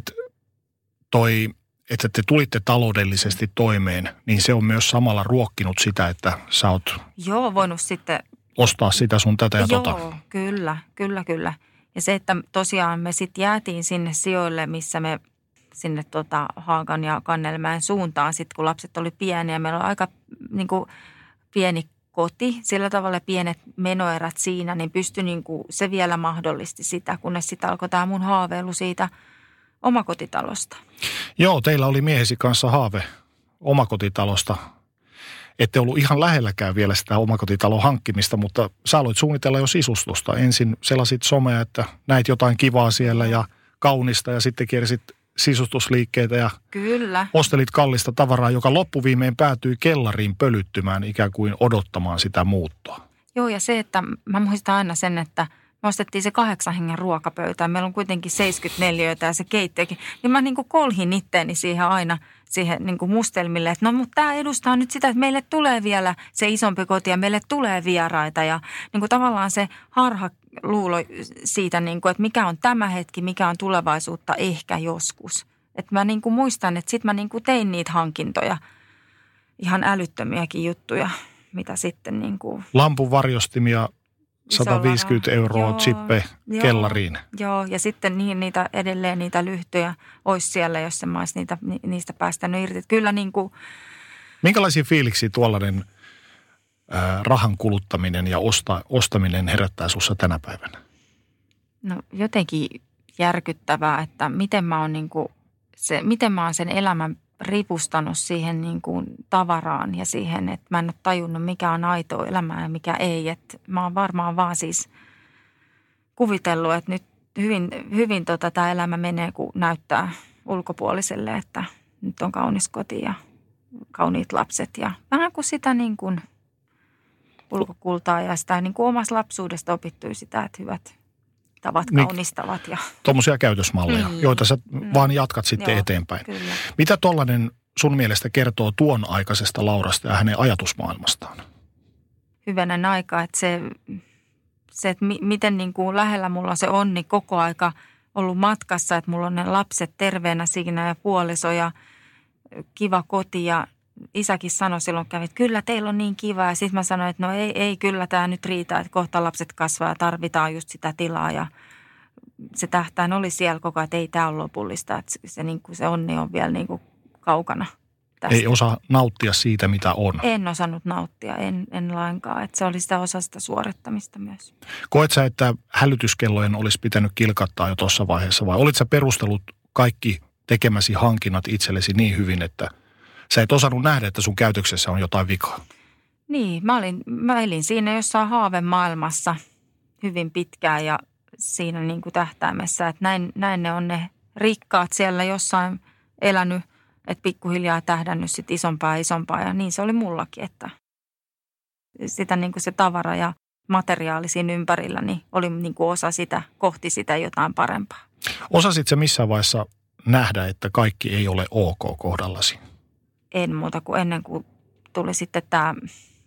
toi, että te tulitte taloudellisesti toimeen, niin se on myös samalla ruokkinut sitä, että sä oot... Joo, voinut sitten... Ostaa sitä sun tätä ja joo, tota. Joo, kyllä, kyllä, kyllä. Ja se, että tosiaan me sitten jäätiin sinne sijoille, missä me sinne tota Haagan ja Kannelmäen suuntaan, sitten kun lapset oli pieniä. Meillä oli aika niin kuin, pieni koti, sillä tavalla pienet menoerät siinä, niin pystyi niin kuin, se vielä mahdollisti sitä, kunnes sitten alkoi tämä mun haaveilu siitä omakotitalosta. Joo, teillä oli miehesi kanssa haave omakotitalosta. Ette ollut ihan lähelläkään vielä sitä omakotitalon hankkimista, mutta sä aloit suunnitella jo sisustusta. Ensin selasit somea, että näit jotain kivaa siellä ja kaunista ja sitten kiersit sisustusliikkeitä ja kyllä. Ostelit kallista tavaraa, joka loppuviimein päätyi kellariin pölyttymään ikään kuin odottamaan sitä muuttoa. Joo ja se, että mä muistan aina sen, että me ostettiin se kahdeksan hengen ruokapöytään. Meillä on kuitenkin seitsemänkymmentäneljä ja se keittiökin. Niin mä niin kuin kolhin itteeni siihen aina siihen niin kuin mustelmille, että no mutta tämä edustaa nyt sitä, että meille tulee vielä se isompi koti ja meille tulee vieraita. Ja niin kuin tavallaan se harhaluulo siitä, niin kuin, että mikä on tämä hetki, mikä on tulevaisuutta ehkä joskus. Että mä niin kuin muistan, että sit mä niin kuin tein niitä hankintoja, ihan älyttömiäkin juttuja, mitä sitten niin kuin... Lampun varjostimia. sata viisikymmentä euroa chippe kellariin. Joo, ja sitten niin, niitä, edelleen niitä lyhtyjä olisi siellä, jos en mä olisi niitä, ni, niistä päästänyt irti. Kyllä niin kuin... Minkälaisia fiiliksiä tuollainen äh, rahan kuluttaminen ja osta, ostaminen herättää sussa tänä päivänä? No jotenkin järkyttävää, että miten mä oon, niin kuin se, miten mä oon sen elämän ripustanut siihen niin kuin tavaraan ja siihen, että mä en ole tajunnut, mikä on aitoa elämää ja mikä ei. Että mä oon varmaan vaan siis kuvitellut, että nyt hyvin, hyvin tota tämä elämä menee, kun näyttää ulkopuoliselle, että nyt on kaunis koti ja kauniit lapset. Ja vähän kuin sitä niin kuin ulkokultaa ja sitä niin kuin omasta lapsuudesta opittui sitä, että hyvät tavat, kaunistavat. Ja... Tuommoisia käytösmalleja, mm. joita sä mm. vaan jatkat sitten joo, eteenpäin. Kyllä. Mitä tollainen sun mielestä kertoo tuon aikaisesta Laurasta ja hänen ajatusmaailmastaan? Hyvänen aika, että se, se että mi- miten niin kuin lähellä mulla on se onni koko aika ollut matkassa, että mulla on ne lapset terveenä siinä ja puoliso ja kiva koti ja isäkin sanoi silloin kävi, että kyllä teillä on niin kivaa. Ja sitten mä sanoin, että no ei, ei kyllä tämä nyt riitä, että kohta lapset kasvaa ja tarvitaan just sitä tilaa. Ja se tähtäin oli siellä koko ajan, että ei tämä ole lopullista. Että se, niin kuin se onni on vielä niin kuin kaukana tästä. Ei osaa nauttia siitä, mitä on. En osannut nauttia, en, en lainkaan. Että se oli sitä osa sitä suorittamista myös. Koet sä, että hälytyskellojen olisi pitänyt kilkattaa jo tuossa vaiheessa vai olit sä perustellut kaikki tekemäsi hankinnat itsellesi niin hyvin, että... Sä et osannut nähdä, että sun käytöksessä on jotain vikaa. Niin, mä, olin, mä elin siinä jossain haavemaailmassa hyvin pitkään ja siinä niin kuin tähtäimessä, että näin, näin ne on ne rikkaat siellä jossain elänyt, että pikkuhiljaa tähdännyt sit isompaa ja isompaa ja niin se oli mullakin, että sitä niin kuin se tavara ja materiaali siinä ympärillä niin oli niin kuin osa sitä, kohti sitä jotain parempaa. Osasit sä missään vaiheessa nähdä, että kaikki ei ole ok kohdallasi? En muuta kuin ennen kuin tuli sitten tämä,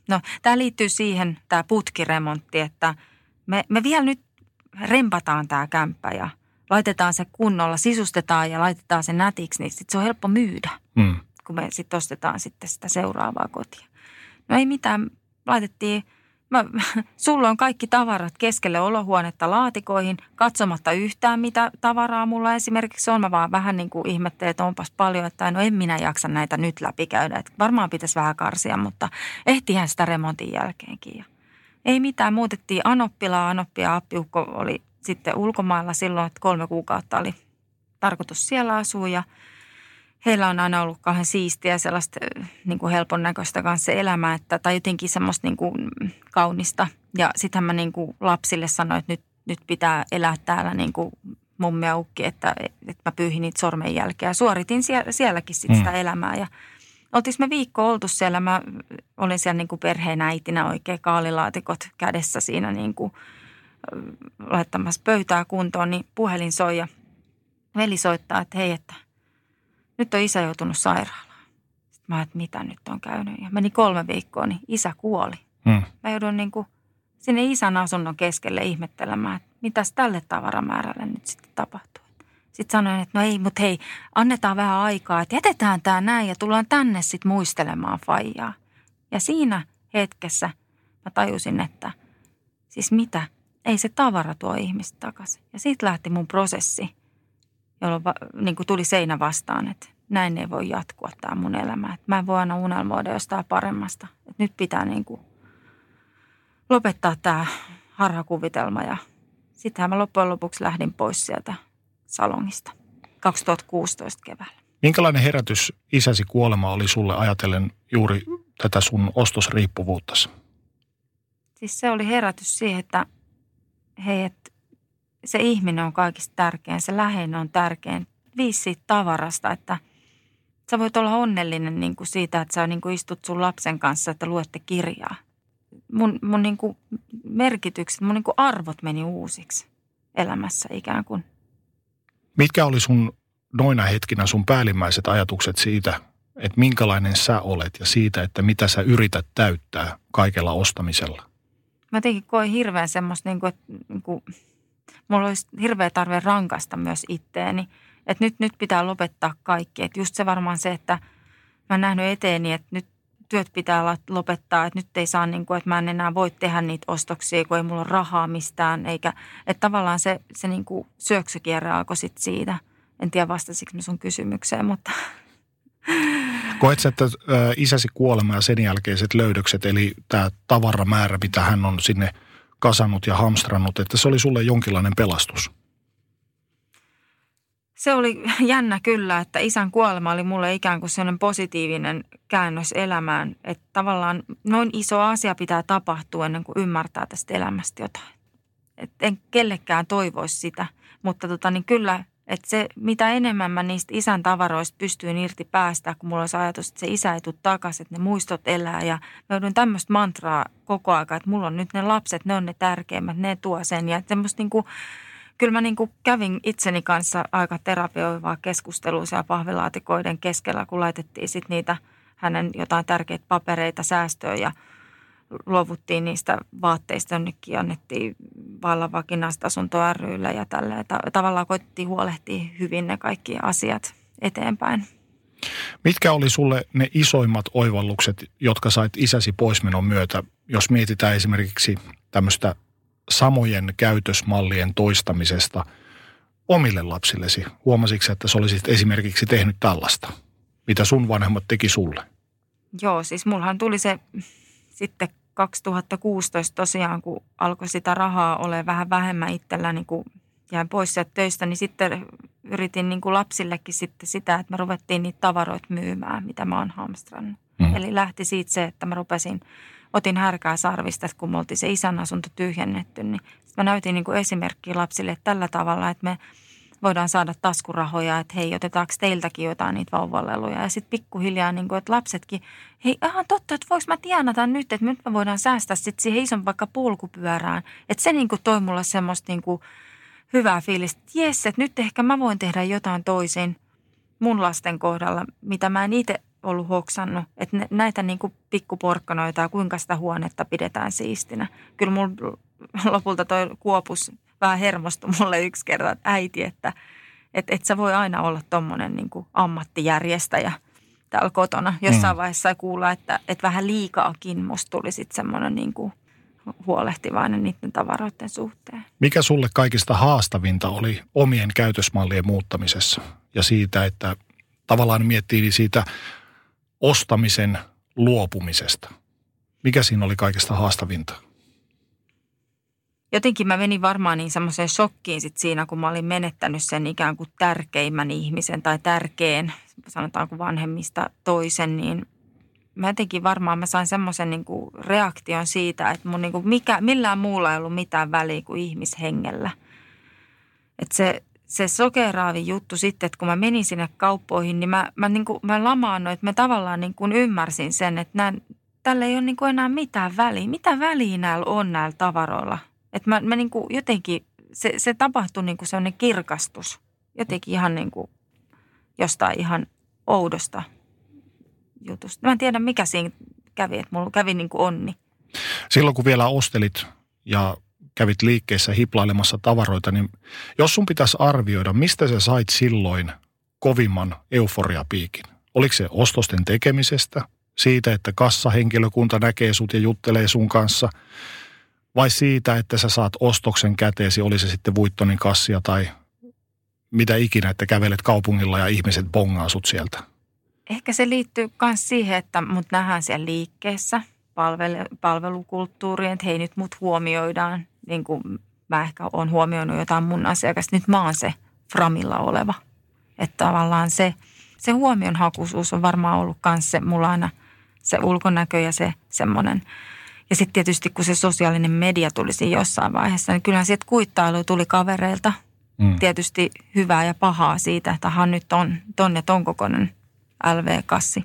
no tämä liittyy siihen, tämä putkiremontti, että me, me vielä nyt rempataan tämä kämppä ja laitetaan se kunnolla, sisustetaan ja laitetaan se nätiksi, niin sitten se on helppo myydä, mm. kun me sitten ostetaan sitten sitä seuraavaa kotia. No ei mitään, laitettiin, mä, sulla on kaikki tavarat keskelle olohuonetta laatikoihin, katsomatta yhtään mitä tavaraa mulla esimerkiksi on. Mä vaan vähän niin kuin ihmettelin, että onpas paljon, että no en minä jaksa näitä nyt läpikäydä. Että varmaan pitäisi vähän karsia, mutta ehtihän sitä remontin jälkeenkin. Ja ei mitään, muutettiin Anoppilaa. Anoppi ja appiukko oli sitten ulkomailla silloin, että kolme kuukautta oli tarkoitus siellä asua ja heillä on aina ollut kauhean siistiä ja sellaista niin kuin helpon näköistä kanssa elämää, että, tai jotenkin semmoista niin kuin kaunista. Ja sittenhän mä niin kuin lapsille sanoin, että nyt, nyt pitää elää täällä niin kuin mummi ja ukki, että, että mä pyyhin niitä sormenjälkeä. Suoritin siellä, sielläkin sit sitä mm. elämää ja oltiin me viikko oltu siellä. Mä olin siellä niin kuin perheenäitinä oikein kaalilaatikot kädessä siinä niin kuin laittamassa pöytää kuntoon, niin puhelin soi ja veli soittaa, että hei, että nyt on isä joutunut sairaalaan. Sitten mä ajattelin, mitä nyt on käynyt. Ja meni kolme viikkoa, niin isä kuoli. Mm. Mä joudun niin kuin sinne isän asunnon keskelle ihmettelemään, että mitäs tälle tavaramäärälle nyt sitten tapahtuu. Sitten sanoin, että no ei, mutta hei, annetaan vähän aikaa, että jätetään tämä näin ja tullaan tänne sitten muistelemaan faijaa. Ja siinä hetkessä mä tajusin, että siis mitä, ei se tavara tuo ihmistä takaisin. Ja siitä lähti mun prosessi, jolloin va, niin kuin tuli seinä vastaan, että näin ei voi jatkua tämä mun elämä. Että mä en voi aina unelmoida jostain paremmasta. Että nyt pitää niin kuin lopettaa tämä harhakuvitelma ja sittenhän mä loppujen lopuksi lähdin pois sieltä salongista kaksituhattakuusitoista keväällä. Minkälainen herätys isäsi kuolema oli sulle ajatellen juuri tätä sun ostosriippuvuuttasi? Siis se oli herätys siihen, että hei, että se ihminen on kaikista tärkein, se läheinen on tärkein. Viisi siitä tavarasta, että sä voit olla onnellinen niin kuin siitä, että sä niin kuin istut sun lapsen kanssa, että luette kirjaa. Mun, mun niin kuin merkitykset, mun niin kuin arvot meni uusiksi elämässä ikään kuin. Mitkä oli sun noina hetkinä sun päällimmäiset ajatukset siitä, että minkälainen sä olet ja siitä, että mitä sä yrität täyttää kaikella ostamisella? Mä jotenkin koin hirveän semmoista, niin kuin, että niin kuin, mulla olisi hirveä tarve rankasta myös itteeni. Että nyt, nyt pitää lopettaa kaikki. Että just se varmaan se, että mä oon nähnyt eteeni, että nyt työt pitää lopettaa. Että nyt ei saa, niin kuin, että mä en enää voi tehdä niitä ostoksia, kun ei mulla ole rahaa mistään. Eikä, että tavallaan se, se niin kuin syöksykierre alkoi sitten siitä. En tiedä vastasiko mä sun kysymykseen, mutta... Koetko, että isäsi kuolema ja sen jälkeiset löydökset, eli tämä tavaramäärä, mitä hän on sinne kasannut ja hamstrannut, että se oli sulle jonkinlainen pelastus? Se oli jännä kyllä, että isän kuolema oli mulle ikään kuin sellainen positiivinen käännös elämään, että tavallaan noin iso asia pitää tapahtua ennen kuin ymmärtää tästä elämästä jotain. Et en kellekään toivoisi sitä, mutta tota, niin kyllä... Että se, mitä enemmän mä niistä isän tavaroista pystyin irti päästä, kun mulla olisi ajatus, että se isä ei tule takaisin, että ne muistot elää. Ja mä joudun tämmöistä mantraa koko ajan, että mulla on nyt ne lapset, ne on ne tärkeimmät, ne tuo sen. Ja semmoista niinku, kyllä mä niinku kävin itseni kanssa aika terapioivaa keskustelua siellä pahvilaatikoiden keskellä, kun laitettiin sit niitä hänen jotain tärkeitä papereita säästöön ja luovuttiin niistä vaatteista jonnekin, annettiin vallan vakinaista asuntoa ryllä ja tällä tavallaan koettiin huolehtia hyvin ne kaikki asiat eteenpäin. Mitkä oli sulle ne isoimmat oivallukset, jotka sait isäsi poismenon myötä, jos mietitään esimerkiksi tämmöistä samojen käytösmallien toistamisesta omille lapsillesi? Huomasitko, että sä olisit esimerkiksi tehnyt tällaista, mitä sun vanhemmat teki sulle? Joo, siis mullahan tuli se... Sitten kaksituhattakuusitoista tosiaan, kun alkoi sitä rahaa olemaan vähän vähemmän itsellä, niin kun jäin pois sieltä töistä, niin sitten yritin niin kuin lapsillekin sitten sitä, että me ruvettiin niitä tavaroita myymään, mitä mä oon hamstrannut. Mm. Eli lähti siitä se, että mä rupesin, otin härkää sarvista, että kun me oltiin se isän asunto tyhjennetty, niin mä näytin niin kuin esimerkkiä lapsille tällä tavalla, että me voidaan saada taskurahoja, että hei, otetaanko teiltäkin jotain niitä vauvaleluja. Ja sitten pikkuhiljaa, niin kuin, että lapsetkin, hei, ihan totta, että voiko mä tienata nyt, että nyt me voidaan säästää sitten siihen ison vaikka polkupyörään. Että se niin kuin toi mulle semmoista niin kuin hyvää fiilistä, että jes, että nyt ehkä mä voin tehdä jotain toisin mun lasten kohdalla, mitä mä en itse ollut hoksannut. Että näitä niin kuin pikkuporkkanoita ja kuinka sitä huonetta pidetään siistinä. Kyllä mun lopulta toi kuopus... Vähän hermostui mulle yksi kerta, että äiti, että et, et sä voi aina olla tommonen niin kuin ammattijärjestäjä täällä kotona. Jossain mm. vaiheessa kuulla, että et vähän liikaakin musta tuli sitten semmoinen niin kuin huolehtivainen niiden tavaroiden suhteen. Mikä sulle kaikista haastavinta oli omien käytösmallien muuttamisessa ja siitä, että tavallaan miettii siitä ostamisen luopumisesta? Mikä siinä oli kaikista haastavinta? Jotenkin mä menin varmaan niin semmoiseen shokkiin sit siinä, kun mä olin menettänyt sen ikään kuin tärkeimmän ihmisen tai tärkeän, sanotaanko vanhemmista toisen, niin mä jotenkin varmaan mä sain semmoisen niin kuin reaktion siitä, että mun niin kuin mikä, millään muulla ei ollut mitään väliä kuin ihmishengellä. Että se, se sokeraavi juttu sitten, että kun mä menin sinne kauppoihin, niin mä, mä, niin kuin, mä lamaannoin, että mä tavallaan niin kuin ymmärsin sen, että nää, tällä ei ole niin kuin enää mitään väliä. Mitä väliä näillä on näillä tavaroilla? Että mä, mä niin kuin jotenkin, se, se tapahtui niin kuin sellainen kirkastus. Jotenkin ihan niin kuin jostain ihan oudosta jutusta. Mä en tiedä, mikä siinä kävi, että mulla kävi niin kuin onni. Silloin kun vielä ostelit ja kävit liikkeessä hiplailemassa tavaroita, niin jos sun pitäisi arvioida, mistä sä sait silloin kovimman euforiapiikin? Oliko se ostosten tekemisestä, siitä, että kassahenkilökunta näkee sut ja juttelee sun kanssa, vai siitä, että sä saat ostoksen käteesi, oli se sitten Vuittonin kassia tai mitä ikinä, että kävelet kaupungilla ja ihmiset bongaa sut sieltä? Ehkä se liittyy myös siihen, että mut nähdään siellä liikkeessä. Palvelukulttuuriin, että hei, nyt mut huomioidaan, niin kuin mä ehkä oon huomioinut jotain mun asiakasta, nyt mä oon se framilla oleva. Että tavallaan se, se huomionhakuisuus on varmaan ollut myös se, mulla aina se ulkonäkö ja se semmoinen. Ja sitten tietysti, kun se sosiaalinen media tulisi jossain vaiheessa, niin kyllähän sieltä kuittailu tuli kavereilta. Mm. Tietysti hyvää ja pahaa siitä, että aha, nyt on ton ja ton kokoinen L V-kassi.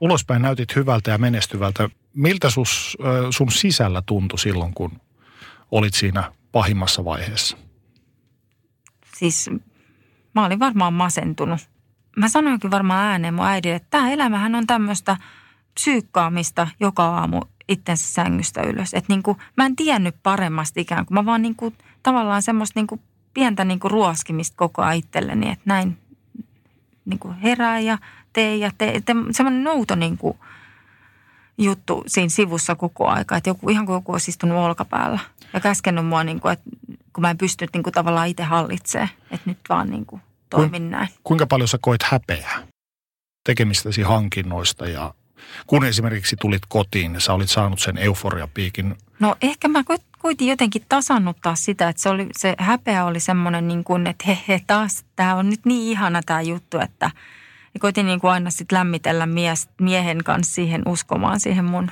Ulospäin näytit hyvältä ja menestyvältä. Miltä sus, sun sisällä tuntui silloin, kun olit siinä pahimmassa vaiheessa? Siis mä olin varmaan masentunut. Mä sanoinkin varmaan ääneen mun äidille, että tää elämähän on tämmöistä psyykkaamista joka aamu itsensä sängystä ylös. Että niinku, mä en tiennyt paremmasti ikään kuin. Mä vaan niinku, tavallaan semmoista niinku, pientä niinku, ruoskimista koko ajan itselleni, että näin niinku, herää ja tee ja tee. Te, semmoinen nouto niinku juttu siinä sivussa koko aika, että joku, ihan kuin joku olisi istunut olkapäällä ja käskennyt mua, niin kuin, että kun mä en pystynyt niin kuin, tavallaan itse hallitsemaan, että nyt vaan niin kuin, toimin Ku, näin. Kuinka paljon sä koit häpeää tekemistäsi hankinnoista ja kun esimerkiksi tulit kotiin ja sä olit saanut sen euforiapiikin? No ehkä mä koitin jotenkin tasannuttaa sitä, että se, oli, se häpeä oli semmoinen, niin kuin, että he he taas, tää on nyt niin ihana tää juttu, että ja koitin niin kuin aina sit lämmitellä mies, miehen kanssa siihen uskomaan, siihen mun,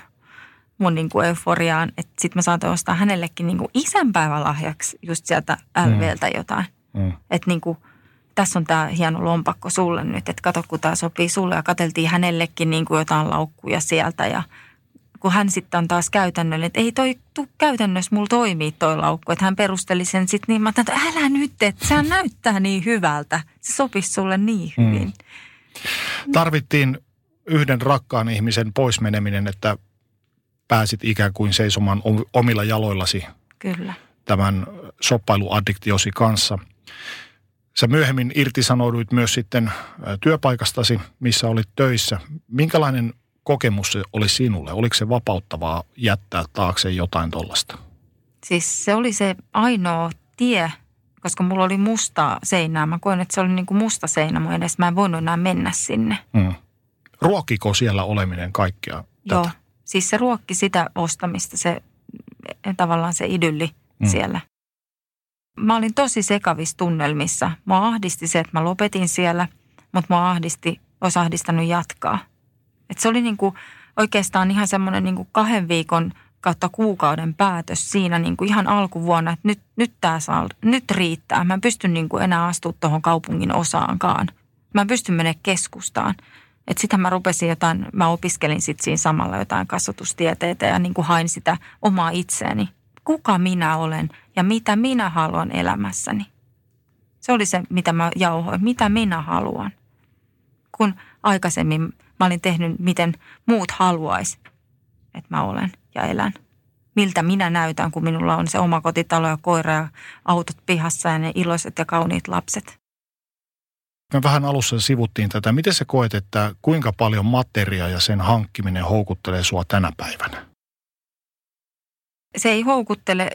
mun niin kuin euforiaan. Että sit mä saatoin ostaa hänellekin niin kuin isänpäivälahjaksi just sieltä L V:ltä mm. jotain. Mm. Että niin kuin, tässä on tää hieno lompakko sulle nyt, että kato kun tää sopii sulle. Ja katseltiin hänellekin niin kuin jotain laukkuja sieltä. Ja kun hän sitten on taas käytännöllä, että ei toi tuu käytännössä mulla toimii toi laukku. Että hän perusteli sen sitten niin, mä ajattelin, että älä nyt, että sehän näyttää niin hyvältä. Se sopisi sulle niin hyvin. Mm. Tarvittiin yhden rakkaan ihmisen poismeneminen, että pääsit ikään kuin seisomaan omilla jaloillasi. Kyllä. Tämän shoppailuaddiktionsi kanssa. Sä myöhemmin irtisanouduit myös sitten työpaikastasi, missä olit töissä. Minkälainen kokemus se oli sinulle? Oliko se vapauttavaa jättää taakse jotain tollasta? Siis se oli se ainoa tie, koska mulla oli mustaa seinää. Mä koin, että se oli niin kuin musta seinä mun edes. Mä en voinut enää mennä sinne. Mm. Ruokkiko siellä oleminen kaikkea tätä? Joo, siis se ruokki sitä ostamista, se tavallaan se idylli mm. siellä. Mä olin tosi sekavissa tunnelmissa. Mua ahdisti se, että mä lopetin siellä, mutta mua ahdisti, olisi ahdistanut jatkaa. Et se oli niin kuin oikeastaan ihan semmoinen niin kuin kahden viikon kautta kuukauden päätös siinä niin kuin ihan alkuvuonna, että nyt, nyt tämä saa, nyt riittää. Mä en pysty niin kuin enää astua tuohon kaupungin osaankaan. Mä en pysty menemään keskustaan. Että sitähän mä rupesin jotain, mä opiskelin sitten siinä samalla jotain kasvatustieteitä ja niin kuin hain sitä omaa itseäni. Kuka minä olen ja mitä minä haluan elämässäni? Se oli se, mitä mä jauhoin. Mitä minä haluan? Kun aikaisemmin mä olin tehnyt, miten muut haluaisi, että mä olen. Ja elän. Miltä minä näytän, kun minulla on se oma kotitalo ja koira ja autot pihassa ja ne iloiset ja kauniit lapset. Me vähän alussa sivuttiin tätä. Miten sä koet, että kuinka paljon materiaa ja sen hankkiminen houkuttelee sua tänä päivänä? Se ei houkuttele,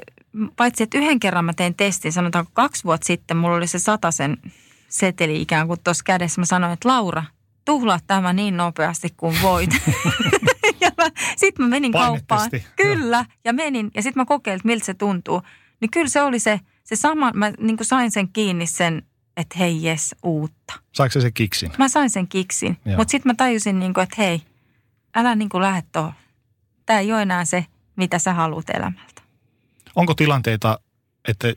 paitsi että yhden kerran mä tein testin, sanotaanko kaksi vuotta sitten, mulla oli se satasen seteli ikään kuin tuossa kädessä. Mä sanoin, että Laura, tuhlaa tämä niin nopeasti kuin voit. Sitten mä menin kauppaan. Kyllä. Ja menin. Ja sitten mä kokeilin, miltä se tuntuu. Niin kyllä se oli se, se sama. Mä niin kuin sain sen kiinni sen, että hei jes, uutta. Saiko se kiksin? Mä sain sen kiksin. Mutta sitten mä tajusin, niin kuin, että hei, älä niin kuin lähde tuohon. Tämä ei ole enää se, mitä sä haluat elämältä. Onko tilanteita, että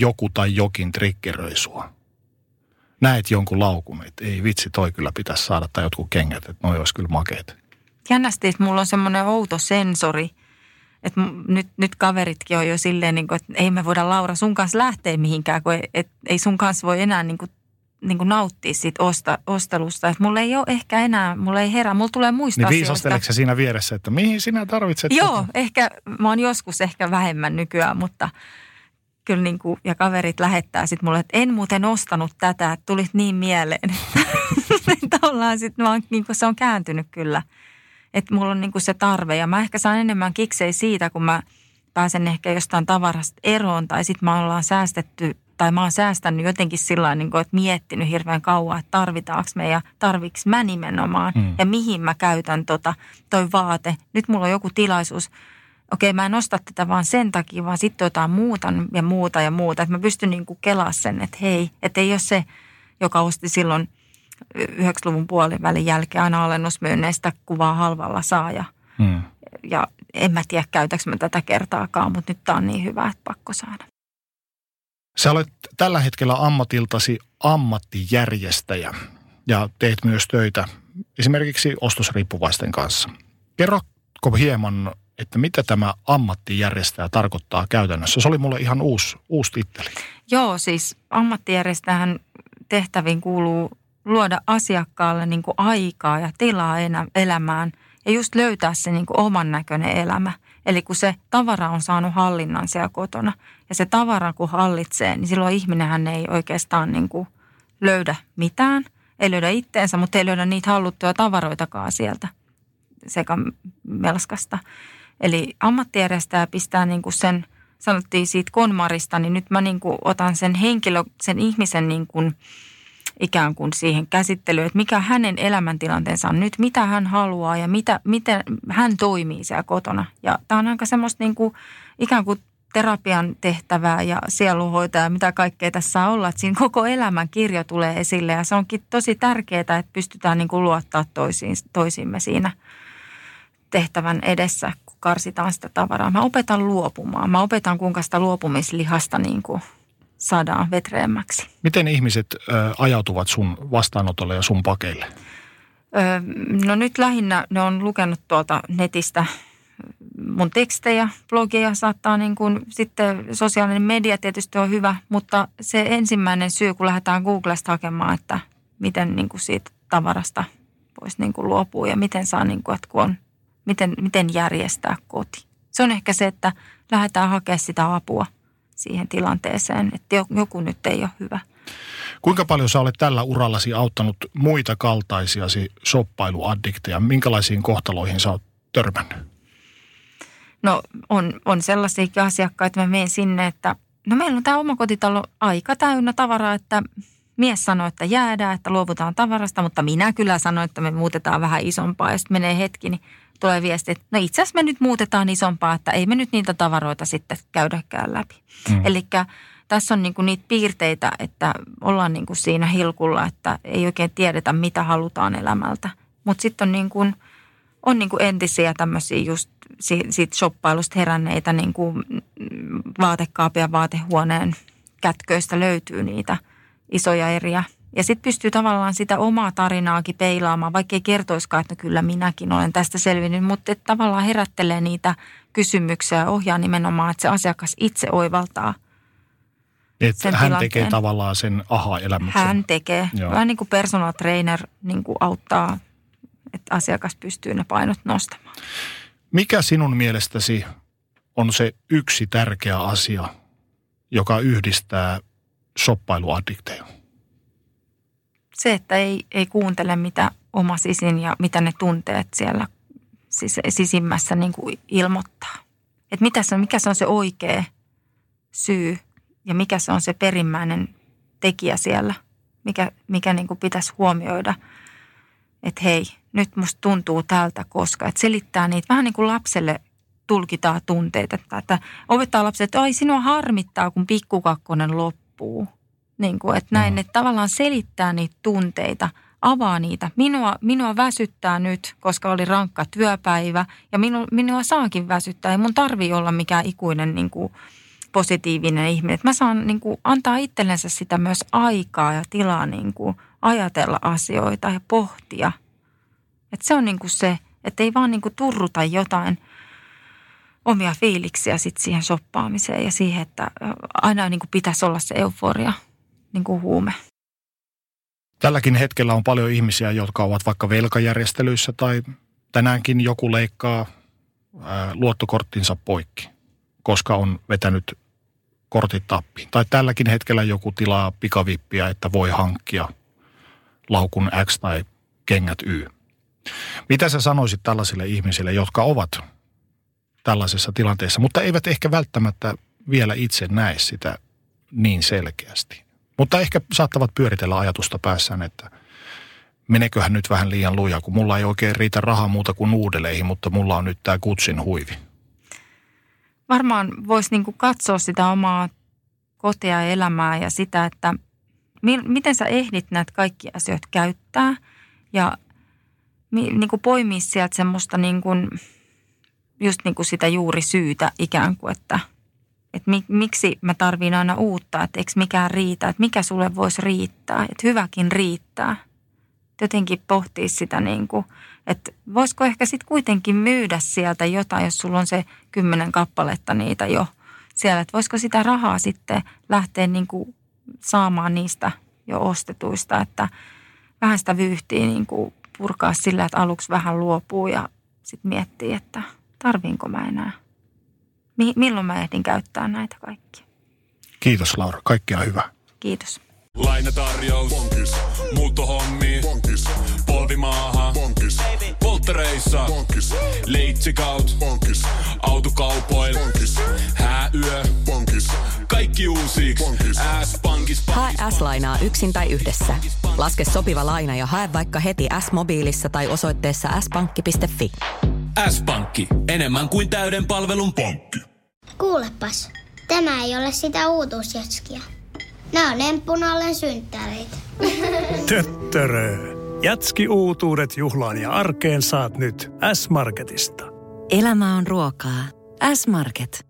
joku tai jokin triggeröi sua? näet jonkun laukun, että ei vitsi, toi kyllä pitäisi saada, tai jotkut kengät, että noi olisi kyllä makeet. Jännästi, että mulla on semmoinen outo sensori, että nyt, nyt kaveritkin on jo silleen, että ei me voida Laura sun kanssa lähteä mihinkään, kun ei sun kanssa voi enää nauttia siitä ostelusta. Että mulla ei ole ehkä enää, mulla ei herää, mulla tulee muista asioista. Niin viisasteleeko se siinä vieressä, että mihin sinä tarvitset? Joo, sitä? Ehkä, mä oon joskus ehkä vähemmän nykyään, mutta... Kyllä niin kuin, ja kaverit lähettää sitten mulle, että en muuten ostanut tätä, että tulit niin mieleen. Tavallaan sitten niin se on kääntynyt kyllä, että mulla on niin kuin se tarve. Ja mä ehkä saan enemmän kiksei siitä, kun mä pääsen ehkä jostain tavarasta eroon. Tai sitten mä ollaan säästetty, tai mä oon säästänyt jotenkin sillä tavalla, niin kuin, että miettinyt hirveän kauan, että tarvitaanko me ja tarviks mä nimenomaan. Mm. Ja mihin mä käytän tota, toi vaate. Nyt mulla on joku tilaisuus. Okei, mä en osta tätä vaan sen takia, vaan sitten jotain muuta ja muuta ja muuta. Että mä pystyn niinku kelaamaan sen, että hei, että ei ole se, joka osti silloin yhdeksänkymmentäluvun puolivälin jälkeen aina alennusmyynneistä kuvaa halvalla saa. Ja, hmm. ja en mä tiedä, käytäks mä tätä kertaakaan, mutta nyt tää on niin hyvä, että pakko saada. Sä olet tällä hetkellä ammatiltasi ammattijärjestäjä ja teet myös töitä esimerkiksi ostosriippuvaisten kanssa. Kerrotko hieman... että mitä tämä ammattijärjestäjä tarkoittaa käytännössä? Se oli mulle ihan uusi, uusi titteli. Joo, siis ammattijärjestäjän tehtäviin kuuluu luoda asiakkaalle niin kuin aikaa ja tilaa elämään ja just löytää se niin kuin oman näköinen elämä. Eli kun se tavara on saanut hallinnan siellä kotona ja se tavara kun hallitsee, niin silloin ihminenhän ei oikeastaan niin kuin löydä mitään. Ei löydä itteensä, mutta ei löydä niitä halluttuja tavaroitakaan sieltä sekamelskasta. Eli ammattijärjestäjä pistää niin kuin sen, sanottiin siitä KonMarista, niin nyt mä niin kuin otan sen henkilö, sen ihmisen niin kuin ikään kuin siihen käsittelyyn, että mikä hänen elämäntilanteensa on nyt, mitä hän haluaa ja mitä, miten hän toimii siellä kotona. Ja tämä on aika semmoista niin kuin, ikään kuin terapian tehtävää ja sielunhoitoa ja mitä kaikkea tässä saa olla. Että siinä koko elämän kirjo tulee esille ja se onkin tosi tärkeää, että pystytään niin kuin luottaa toisiin, toisiimme siinä tehtävän edessä, kun karsitaan sitä tavaraa. Mä opetan luopumaan. Mä opetan, kuinka sitä luopumislihasta niin kuin saadaan vetreämmäksi. Miten ihmiset ö, ajautuvat sun vastaanotolle ja sun pakeille? Ö, no nyt lähinnä ne on lukenut tuolta netistä mun tekstejä, blogeja saattaa niin kuin, sitten sosiaalinen media tietysti on hyvä, mutta se ensimmäinen syy, kun lähdetään Googlesta hakemaan, että miten niin kuin siitä tavarasta voisi niin kuin luopua ja miten saa, niin kuin, että kun on Miten, miten järjestää koti. Se on ehkä se, että lähdetään hakemaan sitä apua siihen tilanteeseen, että joku nyt ei ole hyvä. Kuinka paljon sä olet tällä urallasi auttanut muita kaltaisiasi shoppailuaddikteja? Minkälaisiin kohtaloihin sä oot törmännyt? No on, on sellaisiakin asiakkaita, että mä menen sinne, että no meillä on tämä omakotitalo aika täynnä tavaraa, että mies sanoi, että jäädään, että luovutaan tavarasta, mutta minä kyllä sanoin, että me muutetaan vähän isompaa ja sitten menee hetki, niin tulee viesti, että no itse asiassa me nyt muutetaan isompaa, että ei me nyt niitä tavaroita sitten käydäkään läpi. Mm. Eli tässä on niinku niitä piirteitä, että ollaan niinku siinä hilkulla, että ei oikein tiedetä, mitä halutaan elämältä. Mutta sitten on, niinku, on niinku entisiä tämmöisiä just siitä shoppailusta heränneitä niinku vaatekaapia ja vaatehuoneen kätköistä löytyy niitä isoja eriä. Ja sitten pystyy tavallaan sitä omaa tarinaakin peilaamaan, vaikka ei kertoisikaan, että no kyllä minäkin olen tästä selvinnyt, mutta tavallaan herättelee niitä kysymyksiä ja ohjaa nimenomaan, että se asiakas itse oivaltaa et sen hän tilanteen. Tekee tavallaan sen aha-elämyksen. Hän tekee. Joo. Vähän niin kuin personal trainer niin kuin auttaa, että asiakas pystyy ne painot nostamaan. Mikä sinun mielestäsi on se yksi tärkeä asia, joka yhdistää shoppailuaddikteja? Se, että ei, ei kuuntele, mitä oma sisin ja mitä ne tunteet siellä sis, sisimmässä niin kuin ilmoittaa. Että mitä se, mikä se on se oikea syy ja mikä se on se perimmäinen tekijä siellä, mikä, mikä niin kuin pitäisi huomioida. Että hei, nyt musta tuntuu tältä koska. Että selittää niitä vähän niin kuin lapselle tulkitaan tunteita. Että opettaa lapselle, että ai sinua harmittaa, kun pikkukakkonen loppuu. Niin kuin, että näin, että tavallaan selittää niitä tunteita, avaa niitä. Minua, minua väsyttää nyt, koska oli rankka työpäivä ja minu, minua saankin väsyttää. Ei mun tarvii olla mikään ikuinen niin kuin positiivinen ihminen. Että mä saan niin kuin antaa itsellensä sitä myös aikaa ja tilaa niin kuin ajatella asioita ja pohtia. Että se on niin kuin se, että ei vaan niin kuin turruta jotain omia fiiliksiä sitten siihen shoppaamiseen ja siihen, että aina niin kuin pitäisi olla se euforia, niin kuin huume. Tälläkin hetkellä on paljon ihmisiä, jotka ovat vaikka velkajärjestelyissä tai tänäänkin joku leikkaa ää, luottokorttinsa poikki, koska on vetänyt kortit tappiin. Tai tälläkin hetkellä joku tilaa pikavippiä, että voi hankkia laukun X tai kengät Y. Mitä sä sanoisit tällaisille ihmisille, jotka ovat tällaisessa tilanteessa, mutta eivät ehkä välttämättä vielä itse näe sitä niin selkeästi? Mutta ehkä saattavat pyöritellä ajatusta päässään, että meneköhän nyt vähän liian lujaa, kun mulla ei oikein riitä rahaa muuta kuin nuudeleihin, mutta mulla on nyt tämä kutsin huivi. Varmaan voisi niinku katsoa sitä omaa kotia ja elämää ja sitä, että mi- miten sä ehdit näitä kaikkia asioita käyttää ja mi- niinku poimia sieltä semmoista niinku, just niinku sitä juurisyytä ikään kuin, että Että mi, miksi mä tarviin aina uutta, että eikö mikään riitä, että mikä sulle voisi riittää, että hyväkin riittää. Jotenkin pohtii sitä niin kuin, että voisiko ehkä sitten kuitenkin myydä sieltä jotain, jos sulla on se kymmenen kappaletta niitä jo siellä. Että voisiko sitä rahaa sitten lähteä niin kuin saamaan niistä jo ostetuista, että vähän sitä vyyhtiä niin kuin purkaa sillä, että aluksi vähän luopuu ja sitten miettii, että tarviinko mä enää. Milloin mä ehdin käyttää näitä kaikkia? Kiitos Laura, kaikkea hyvää. Kiitos. Lainatarjous. Bonkis. Muuttohommi. Bonkis. Polvimaaha. Bonkis. Polttereissa. Bonkis. Leitsikaut. Bonkis. Autokaupoil. Bonkis. Hääyö. Bonkis. Kaikki uusi. S-pankis. Hae S-lainaa yksin tai yhdessä. Laske sopiva laina ja hae vaikka heti S-mobiilissa tai osoitteessa s pankki piste f i. S-pankki. Enemmän kuin täyden palvelun pankki. Kuulepas, tämä ei ole sitä uutuusjatskia. Nämä on emppunallen synttäreitä. Töttörö. Jatski uutuudet juhlaan ja arkeen saat nyt S-Marketista. Elämä on ruokaa. S-Market.